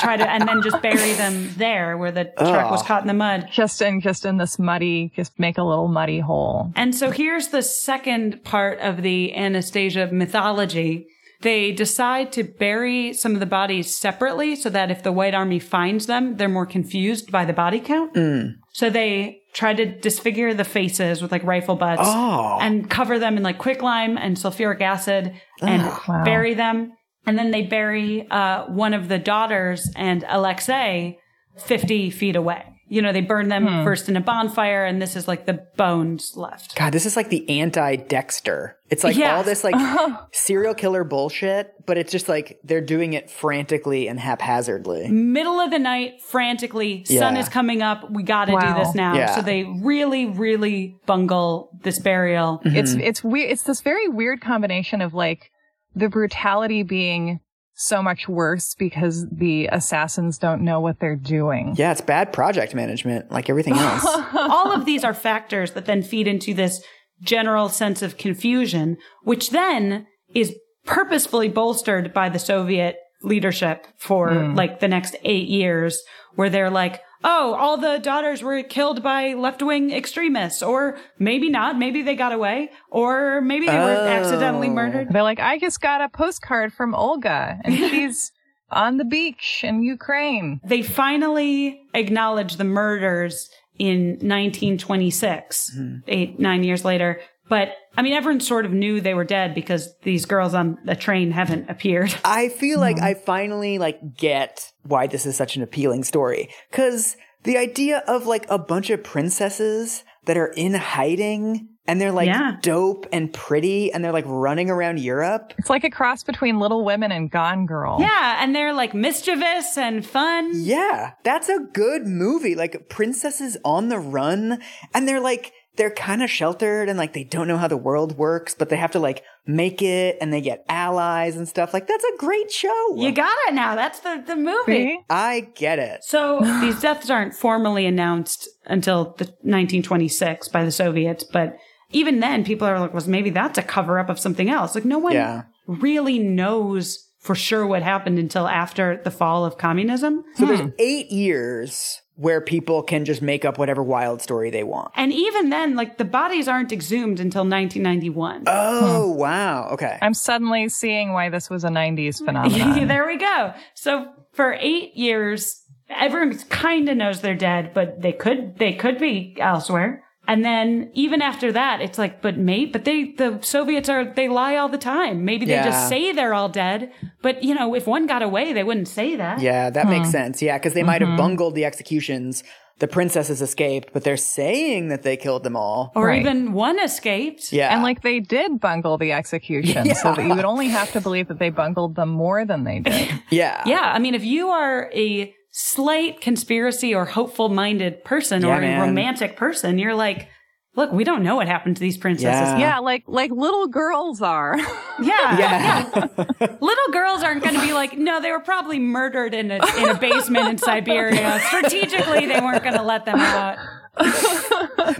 try to, and then just bury them there where the Ugh. truck was caught in the mud. Just in, just in this muddy, just make a little muddy hole. And so here's the second part of the Anastasia mythology. They decide to bury some of the bodies separately so that if the White Army finds them, they're more confused by the body count. Mm. So they try to disfigure the faces with like rifle butts oh. and cover them in like quicklime and sulfuric acid and oh, wow. bury them. And then they bury uh, one of the daughters and Alexei fifty feet away. You know, they burn them hmm. first in a bonfire, and this is like the bones left. God, this is like the anti-Dexter. It's like yeah. all this like uh-huh. serial killer bullshit, but it's just like they're doing it frantically and haphazardly. Middle of the night, frantically, yeah. sun is coming up, we gotta wow. do this now. Yeah. So they really, really bungle this burial. Mm-hmm. It's it's weird. It's this very weird combination of like the brutality being so much worse because the assassins don't know what they're doing. Yeah, it's bad project management, like everything else. All of these are factors that then feed into this general sense of confusion, which then is purposefully bolstered by the Soviet leadership for mm. like the next eight years, where they're like, oh, all the daughters were killed by left-wing extremists, or maybe not. Maybe they got away, or maybe they oh. were accidentally murdered. They're like, I just got a postcard from Olga, and she's on the beach in Ukraine. They finally acknowledge the murders in nineteen twenty-six, mm-hmm. eight, nine years later. But, I mean, everyone sort of knew they were dead because these girls on the train haven't appeared. I feel like mm. I finally, like, get why this is such an appealing story. Because the idea of, like, a bunch of princesses that are in hiding And they're like yeah. dope and pretty, and they're like running around Europe. It's like a cross between Little Women and Gone Girl. Yeah, and they're like mischievous and fun. Yeah, that's a good movie. Like princesses on the run, and they're like, they're kind of sheltered and like they don't know how the world works, but they have to like make it and they get allies and stuff. Like that's a great show. You got it now. That's the, the movie. I get it. So these deaths aren't formally announced until the nineteen twenty-six by the Soviets, but even then people are like, well, maybe that's a cover up of something else. Like no one yeah. really knows for sure what happened until after the fall of communism. So hmm. there's eight years where people can just make up whatever wild story they want. And even then, like, the bodies aren't exhumed until nineteen ninety-one. Oh, hmm. wow. Okay. I'm suddenly seeing why this was a nineties phenomenon. There we go. So for eight years, everyone kind of knows they're dead, but they could they could be elsewhere. And then even after that, it's like, but mate, but they, the Soviets are, they lie all the time. Maybe they yeah. just say they're all dead. But, you know, if one got away, they wouldn't say that. Yeah, that huh. makes sense. Yeah, because they mm-hmm. might have bungled the executions. The princesses escaped, but they're saying that they killed them all. Or right. even one escaped. Yeah. And like they did bungle the execution. Yeah. So that you would only have to believe that they bungled them more than they did. yeah. Yeah. I mean, if you are a slight conspiracy or hopeful-minded person yeah, or a man. romantic person, you're like, look, we don't know what happened to these princesses. Yeah, yeah like like little girls are. yeah. yeah. yeah. Little girls aren't going to be like, no, they were probably murdered in a, in a basement in Siberia. Strategically, they weren't going to let them out.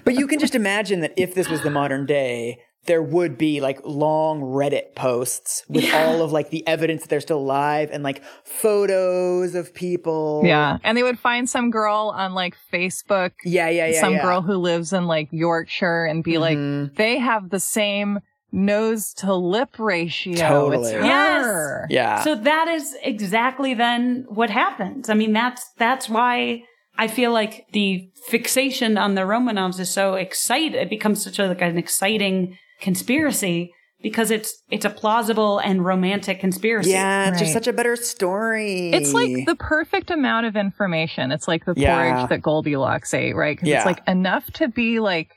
But you can just imagine that if this was the modern day, there would be like long Reddit posts with yeah. all of like the evidence that they're still alive and like photos of people. Yeah. And they would find some girl on like Facebook. Yeah, yeah, yeah. Some yeah. girl who lives in like Yorkshire and be mm-hmm. like, they have the same nose to lip ratio. Totally. It's her. Yes. Yeah. So that is exactly then what happens. I mean, that's, that's why I feel like the fixation on the Romanovs is so exciting. It becomes such a, like an exciting conspiracy because it's it's a plausible and romantic conspiracy. Yeah, it's right. just such a better story. It's like the perfect amount of information. It's like the yeah. porridge that Goldilocks ate, right? Because yeah. it's like enough to be like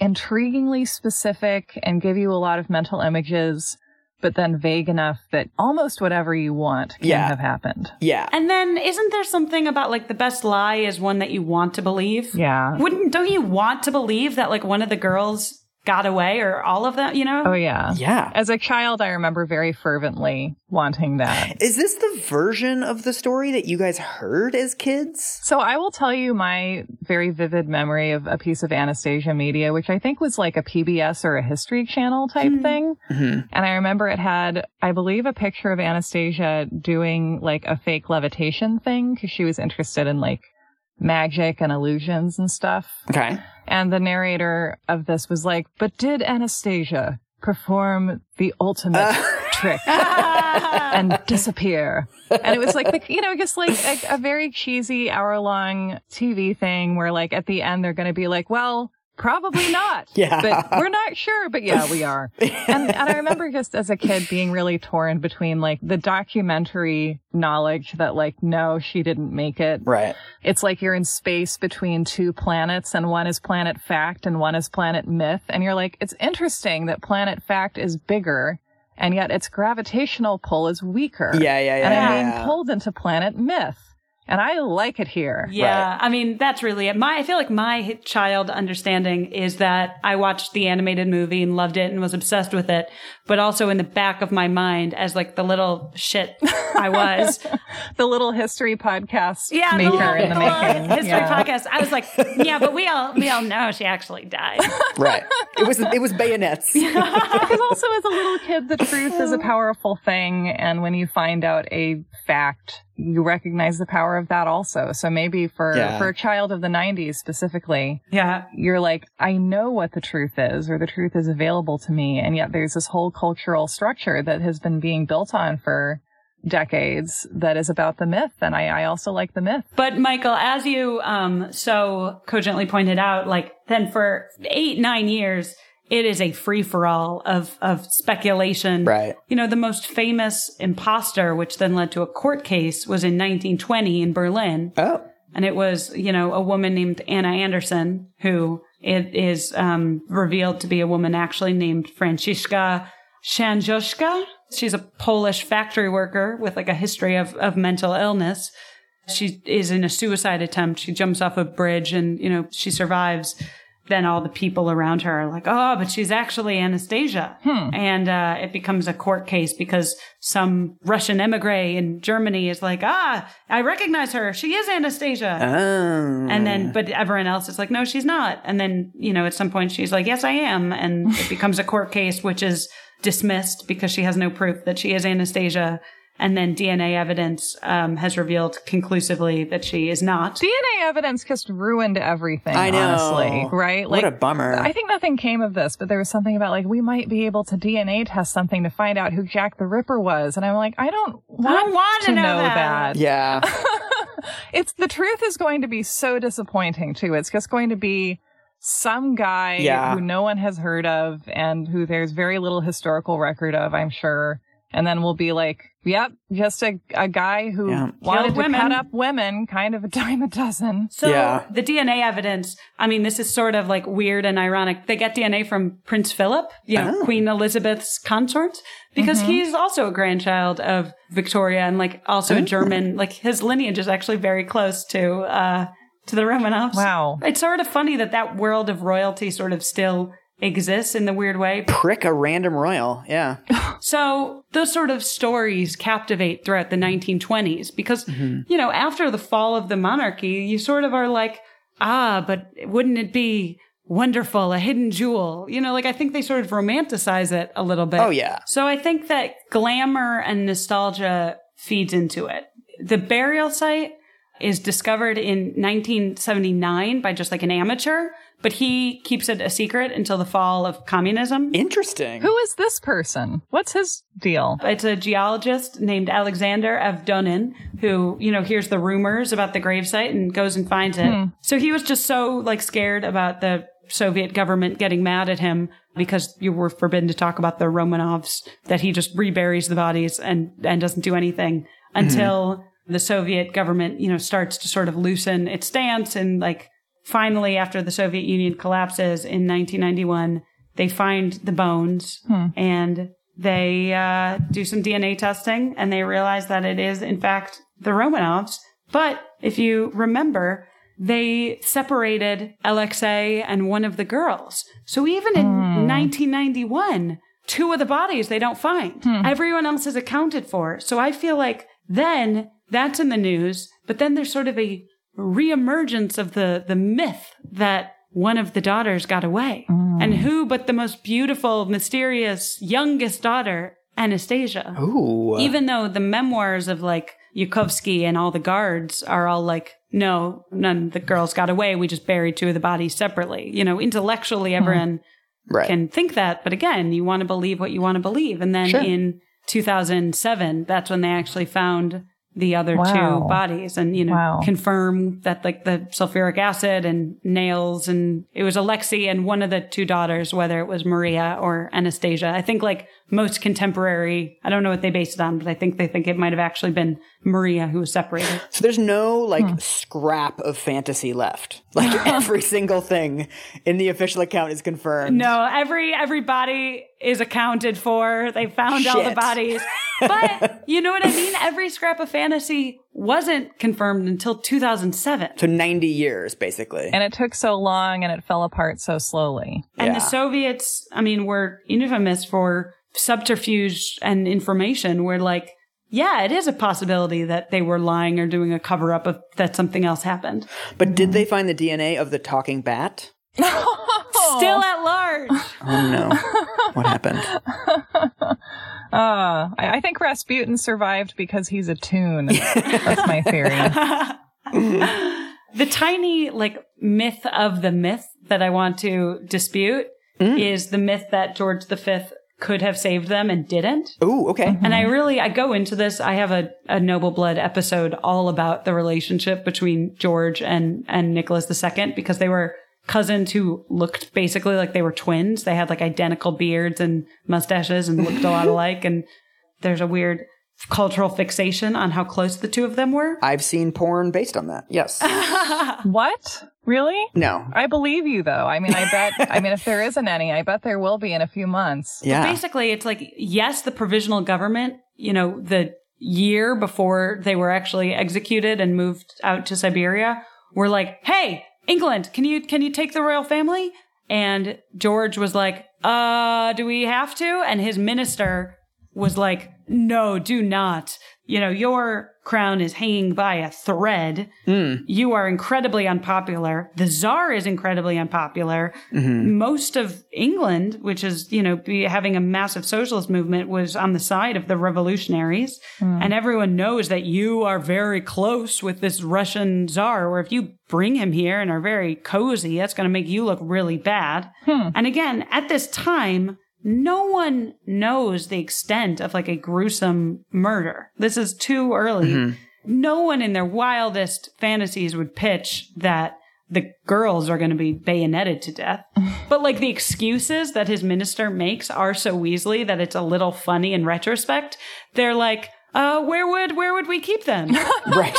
intriguingly specific and give you a lot of mental images, but then vague enough that almost whatever you want can yeah. have happened. Yeah. And then isn't there something about like the best lie is one that you want to believe? Yeah. Wouldn't don't you want to believe that like one of the girls got away or all of them, you know? Oh yeah. Yeah. As a child, I remember very fervently wanting that. Is this the version of the story that you guys heard as kids? So I will tell you my very vivid memory of a piece of Anastasia media, which I think was like a P B S or a History Channel type mm-hmm. thing. Mm-hmm. And I remember it had, I believe, a picture of Anastasia doing like a fake levitation thing because she was interested in like magic and illusions and stuff. Okay. And the narrator of this was like, but did Anastasia perform the ultimate uh. trick and disappear? And it was like, the, you know, just like a, a very cheesy hour-long T V thing where like at the end they're going to be like, well, probably not. Yeah. But we're not sure. But yeah, we are. And, and I remember just as a kid being really torn between like the documentary knowledge that like, no, she didn't make it. Right. It's like you're in space between two planets and one is planet fact and one is planet myth. And you're like, it's interesting that planet fact is bigger and yet its gravitational pull is weaker. Yeah, yeah, yeah. And I'm yeah, being yeah. pulled into planet myth. And I like it here. Yeah. Right. I mean, that's really it. My, I feel like my child understanding is that I watched the animated movie and loved it and was obsessed with it. But also in the back of my mind as like the little shit I was. The little history podcast yeah, maker the little, in the, the making. History yeah. podcast. I was like, yeah, but we all, we all know she actually died. Right. It was, it was bayonets. Because also as a little kid, the truth is a powerful thing. And when you find out a fact, you recognize the power of that also. So maybe for, yeah. for a child of the nineties specifically, yeah, you're like, I know what the truth is, or the truth is available to me. And yet there's this whole cultural structure that has been being built on for decades that is about the myth. And I, I also like the myth. But Michael, as you um so cogently pointed out, like then for eight, nine years, it is a free-for-all of, of speculation. Right. You know, the most famous imposter, which then led to a court case, was in nineteen twenty in Berlin. Oh. And it was, you know, a woman named Anna Anderson who It is um, revealed to be a woman actually named Franciszka Shanjoszka. She's a Polish factory worker with like a history of, of mental illness. She is in a suicide attempt. She jumps off a bridge and, you know, she survives. Then all the people around her are like, oh, but she's actually Anastasia. Hmm. And uh, it becomes a court case because some Russian emigre in Germany is like, ah, I recognize her. She is Anastasia. Oh. And then, but everyone else is like, no, she's not. And then, you know, at some point she's like, yes, I am. And it becomes a court case, which is dismissed because she has no proof that she is Anastasia. And then D N A evidence um, has revealed conclusively that she is not. D N A evidence just ruined everything, I know. Honestly. Right? Like, what a bummer. I think nothing came of this, but there was something about, like, we might be able to D N A test something to find out who Jack the Ripper was. And I'm like, I don't want, I don't want to, to know, know that. that. Yeah. It's the truth is going to be so disappointing, too. It's just going to be some guy yeah. who no one has heard of and who there's very little historical record of, I'm sure. And then we'll be like, yep, just a, a guy who yeah. wanted to cut up women, kind of a dime a dozen. So yeah. the D N A evidence, I mean, this is sort of like weird and ironic. They get D N A from Prince Philip, you know, oh. Queen Elizabeth's consort, because mm-hmm. he's also a grandchild of Victoria and like also mm-hmm. a German, like his lineage is actually very close to, uh, to the Romanovs. Wow. It's sort of funny that that world of royalty sort of still exists in the weird way. Prick a random royal. Yeah. So those sort of stories captivate throughout the nineteen twenties because, mm-hmm. you know, after the fall of the monarchy, you sort of are like, ah, but wouldn't it be wonderful, a hidden jewel? You know, like I think they sort of romanticize it a little bit. Oh, yeah. So I think that glamour and nostalgia feeds into it. The burial site is discovered in nineteen seventy-nine by just like an amateur. But he keeps it a secret until the fall of communism. Interesting. Who is this person? What's his deal? It's a geologist named Alexander Avdonin who, you know, hears the rumors about the gravesite and goes and finds it. Hmm. So he was just so, like, scared about the Soviet government getting mad at him because you were forbidden to talk about the Romanovs that he just reburies the bodies and, and doesn't do anything until mm-hmm. the Soviet government, you know, starts to sort of loosen its stance and, like, finally, after the Soviet Union collapses in nineteen ninety-one, they find the bones hmm. and they uh, do some D N A testing and they realize that it is, in fact, the Romanovs. But if you remember, they separated Alexei and one of the girls. So even in hmm. nineteen ninety-one, two of the bodies they don't find. Hmm. Everyone else is accounted for. So I feel like then that's in the news, but then there's sort of a reemergence of the the myth that one of the daughters got away. Mm. And who but the most beautiful, mysterious, youngest daughter, Anastasia. Ooh. Even though the memoirs of like Yukovsky and all the guards are all like, no, none of the girls got away. We just buried two of the bodies separately. You know, intellectually everyone mm. right. can think that. But again, you want to believe what you want to believe. And then sure. in two thousand seven, that's when they actually found the other wow. two bodies and, you know, wow. confirm that like the sulfuric acid and nails and it was Alexei and one of the two daughters, whether it was Maria or Anastasia. I think like most contemporary, I don't know what they based it on, but I think they think it might have actually been Maria who was separated. So there's no like hmm. scrap of fantasy left. Like every single thing in the official account is confirmed. No, every, every body is accounted for. They found Shit. all the bodies. But you know what I mean? Every scrap of fantasy wasn't confirmed until two thousand seven. So ninety years, basically. And it took so long and it fell apart so slowly. And yeah. the Soviets, I mean, were infamous for subterfuge and information. We're like, yeah, it is a possibility that they were lying or doing a cover up of that something else happened. But did they find the D N A of the talking bat? Still at large. Oh, no. What happened? Uh, I, I think Rasputin survived because he's a toon. That's my theory. The tiny, like, myth of the myth that I want to dispute mm. is the myth that George the Fifth could have saved them and didn't. Ooh, okay. Mm-hmm. And I really, I go into this, I have a, a Noble Blood episode all about the relationship between George and, and Nicholas the Second because they were cousins who looked basically like they were twins. They had like identical beards and mustaches and looked a lot alike. And there's a weird cultural fixation on how close the two of them were? I've seen porn based on that. Yes. What? Really? No. I believe you, though. I mean, I bet, I mean, if there isn't any, I bet there will be in a few months. Yeah. But basically, it's like, yes, the provisional government, you know, the year before they were actually executed and moved out to Siberia, were like, hey, England, can you, can you take the royal family? And George was like, uh, do we have to? And his minister was like, no, do not. You know, your crown is hanging by a thread. Mm. You are incredibly unpopular. The Tsar is incredibly unpopular. Mm-hmm. Most of England, which is, you know, be, having a massive socialist movement, was on the side of the revolutionaries. Mm. And everyone knows that you are very close with this Russian Tsar, where if you bring him here and are very cozy, that's going to make you look really bad. Hmm. And again, at this time, no one knows the extent of like a gruesome murder. This is too early. Mm-hmm. No one in their wildest fantasies would pitch that the girls are going to be bayoneted to death. But like the excuses that his minister makes are so Weasley that it's a little funny in retrospect. They're like, uh, where would, where would we keep them? Right.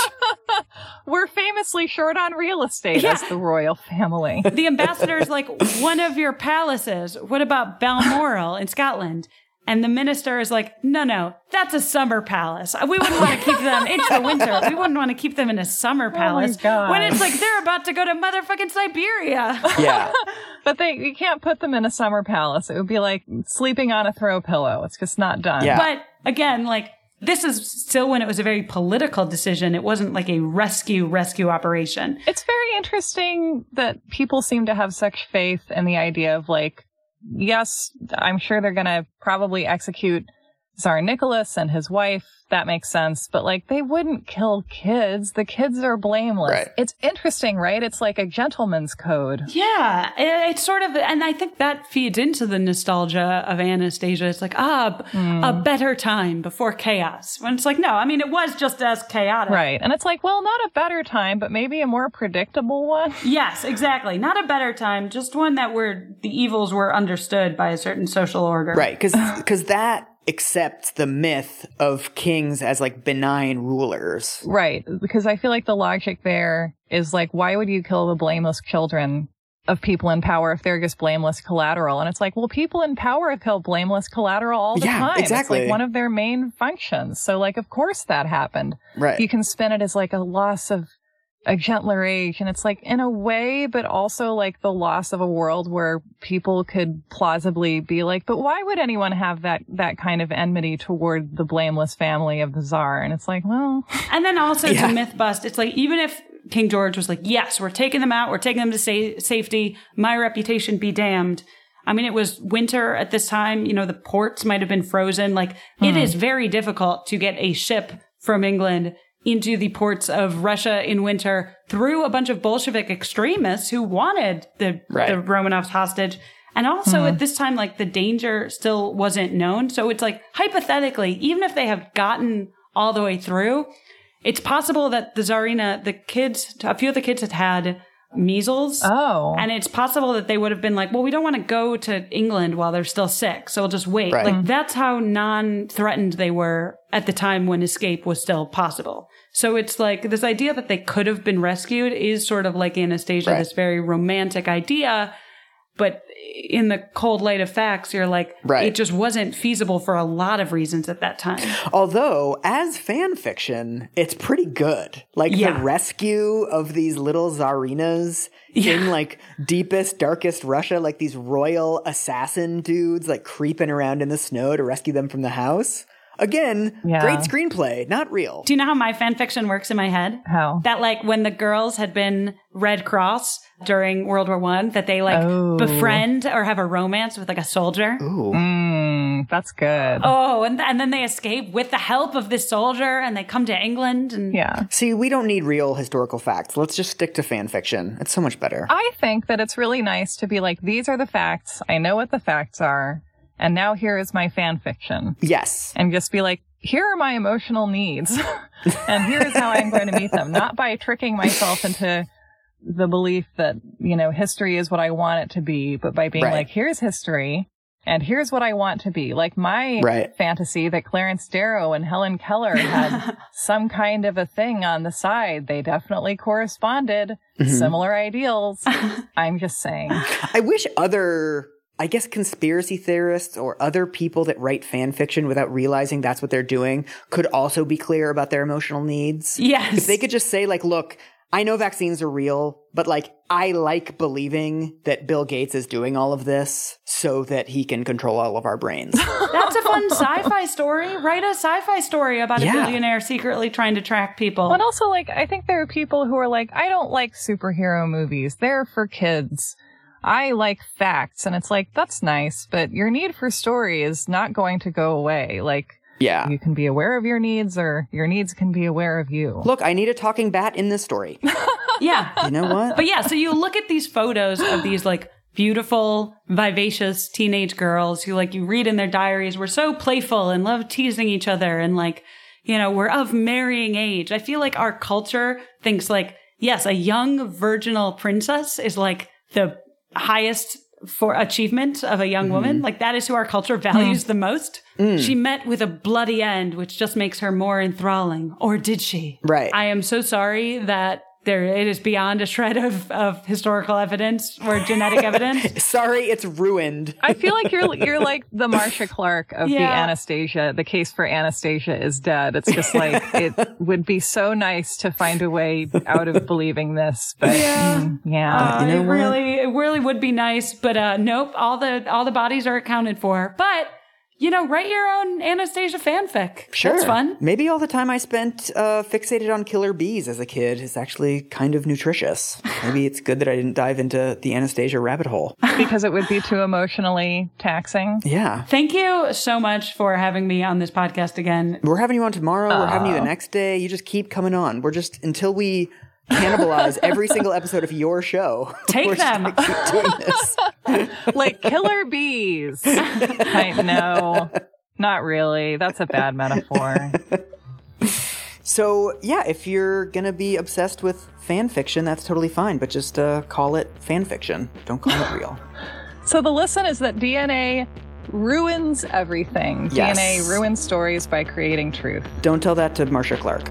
We're famously short on real estate yeah. as the royal family. The ambassador is like, one of your palaces. What about Balmoral in Scotland? And the minister is like, no, no, that's a summer palace. We wouldn't want to keep them. It's the winter. We wouldn't want to keep them in a summer palace. Oh my God. When it's like, they're about to go to motherfucking Siberia. Yeah. But they, you can't put them in a summer palace. It would be like sleeping on a throw pillow. It's just not done. Yeah. But again, like, this is still when it was a very political decision. It wasn't like a rescue, rescue operation. It's very interesting that people seem to have such faith in the idea of like, yes, I'm sure they're going to probably execute Tsar Nicholas and his wife. That makes sense. But like, they wouldn't kill kids. The kids are blameless. Right. It's interesting, right? It's like a gentleman's code. Yeah. It's sort of, and I think that feeds into the nostalgia of Anastasia. It's like, ah, mm. a better time before chaos. When it's like, no, I mean, it was just as chaotic. Right. And it's like, well, not a better time, but maybe a more predictable one. Yes, exactly. Not a better time, just one that where the evils were understood by a certain social order. Right. Because because that accepts the myth of kings as like benign rulers. Right. Because I feel like the logic there is like, why would you kill the blameless children of people in power if they're just blameless collateral? And it's like, well, people in power kill blameless collateral all the yeah, time. Exactly. It's like one of their main functions. So like, of course that happened. Right. You can spin it as like a loss of a gentler age, and it's like in a way, but also like the loss of a world where people could plausibly be like, but why would anyone have that that kind of enmity toward the blameless family of the Tsar? And it's like, well, and then also yeah. to myth bust, it's like, even if King George was like, yes, we're taking them out, we're taking them to sa- safety, my reputation be damned. I mean, it was winter at this time, you know, the ports might have been frozen. Like, hmm. it is very difficult to get a ship from England into the ports of Russia in winter through a bunch of Bolshevik extremists who wanted the, right. the Romanovs hostage. And also mm-hmm. at this time, like, the danger still wasn't known. So it's like, hypothetically, even if they have gotten all the way through, it's possible that the Tsarina, the kids, a few of the kids had had measles. Oh. And it's possible that they would have been like, well, we don't want to go to England while they're still sick, so we'll just wait. Right. Like, that's how non-threatened they were at the time when escape was still possible. So it's like this idea that they could have been rescued is sort of like Anastasia, right. this very romantic idea. But in the cold light of facts, you're like, right. it just wasn't feasible for a lot of reasons at that time. Although, as fan fiction, it's pretty good. Like, yeah. the rescue of these little Tsarinas yeah. in, like, deepest, darkest Russia, like these royal assassin dudes, like, creeping around in the snow to rescue them from the house. Again, yeah. great screenplay, not real. Do you know how my fan fiction works in my head? How? That, like, when the girls had been Red Cross during World War One, that they, like, oh. befriend or have a romance with, like, a soldier. Ooh. Mm, that's good. Oh, and, th- and then they escape with the help of this soldier, and they come to England. And yeah. See, we don't need real historical facts. Let's just stick to fan fiction. It's so much better. I think that it's really nice to be like, these are the facts. I know what the facts are. And now here is my fan fiction. Yes. And just be like, here are my emotional needs. And here is how I'm going to meet them. Not by tricking myself into the belief that, you know, history is what I want it to be, but by being right. like, here's history. and here's what I want to be. Like my right. fantasy that Clarence Darrow and Helen Keller had some kind of a thing on the side. They definitely corresponded. Mm-hmm. Similar ideals. I'm just saying. I wish other... I guess conspiracy theorists or other people that write fan fiction without realizing that's what they're doing could also be clear about their emotional needs. Yes. If they could just say, like, look, I know vaccines are real, but, like, I like believing that Bill Gates is doing all of this so that he can control all of our brains. That's a fun sci-fi story. Write a sci-fi story about yeah. a billionaire secretly trying to track people. And also, like, I think there are people who are like, I don't like superhero movies. They're for kids. I like facts, and it's like, that's nice, but your need for story is not going to go away. Like, yeah. you can be aware of your needs, or your needs can be aware of you. Look, I need a talking bat in this story. yeah. You know what? But yeah, so you look at these photos of these, like, beautiful, vivacious teenage girls who, like, you read in their diaries, were so playful and love teasing each other, and, like, you know, were of marrying age. I feel like our culture thinks, like, yes, a young virginal princess is, like, the highest for achievement of a young mm. woman. Like, that is who our culture values mm. the most. Mm. She met with a bloody end, which just makes her more enthralling. Or did she? Right. I am so sorry that there it is beyond a shred of, of historical evidence or genetic evidence. Sorry, it's ruined. I feel like you're you're like the Marsha Clark of yeah. the Anastasia. The case for Anastasia is dead. It's just like, it would be so nice to find a way out of believing this. But yeah, mm, yeah. Uh, you know it really it really would be nice, but uh, nope. All the all the bodies are accounted for, but. You know, write your own Anastasia fanfic. Sure. That's fun. Maybe all the time I spent uh, fixated on killer bees as a kid is actually kind of nutritious. Maybe it's good that I didn't dive into the Anastasia rabbit hole. Because it would be too emotionally taxing. Yeah. Thank you so much for having me on this podcast again. We're having you on tomorrow. Oh. We're having you the next day. You just keep coming on. We're just, until we... cannibalize every single episode of your show. Take them. Keep doing this. Like killer bees. I know. Not really. That's a bad metaphor. So, yeah, if you're going to be obsessed with fan fiction, that's totally fine. But just uh, call it fan fiction. Don't call it real. So the lesson is that D N A ruins everything. Yes. D N A ruins stories by creating truth. Don't tell that to Marsha Clark.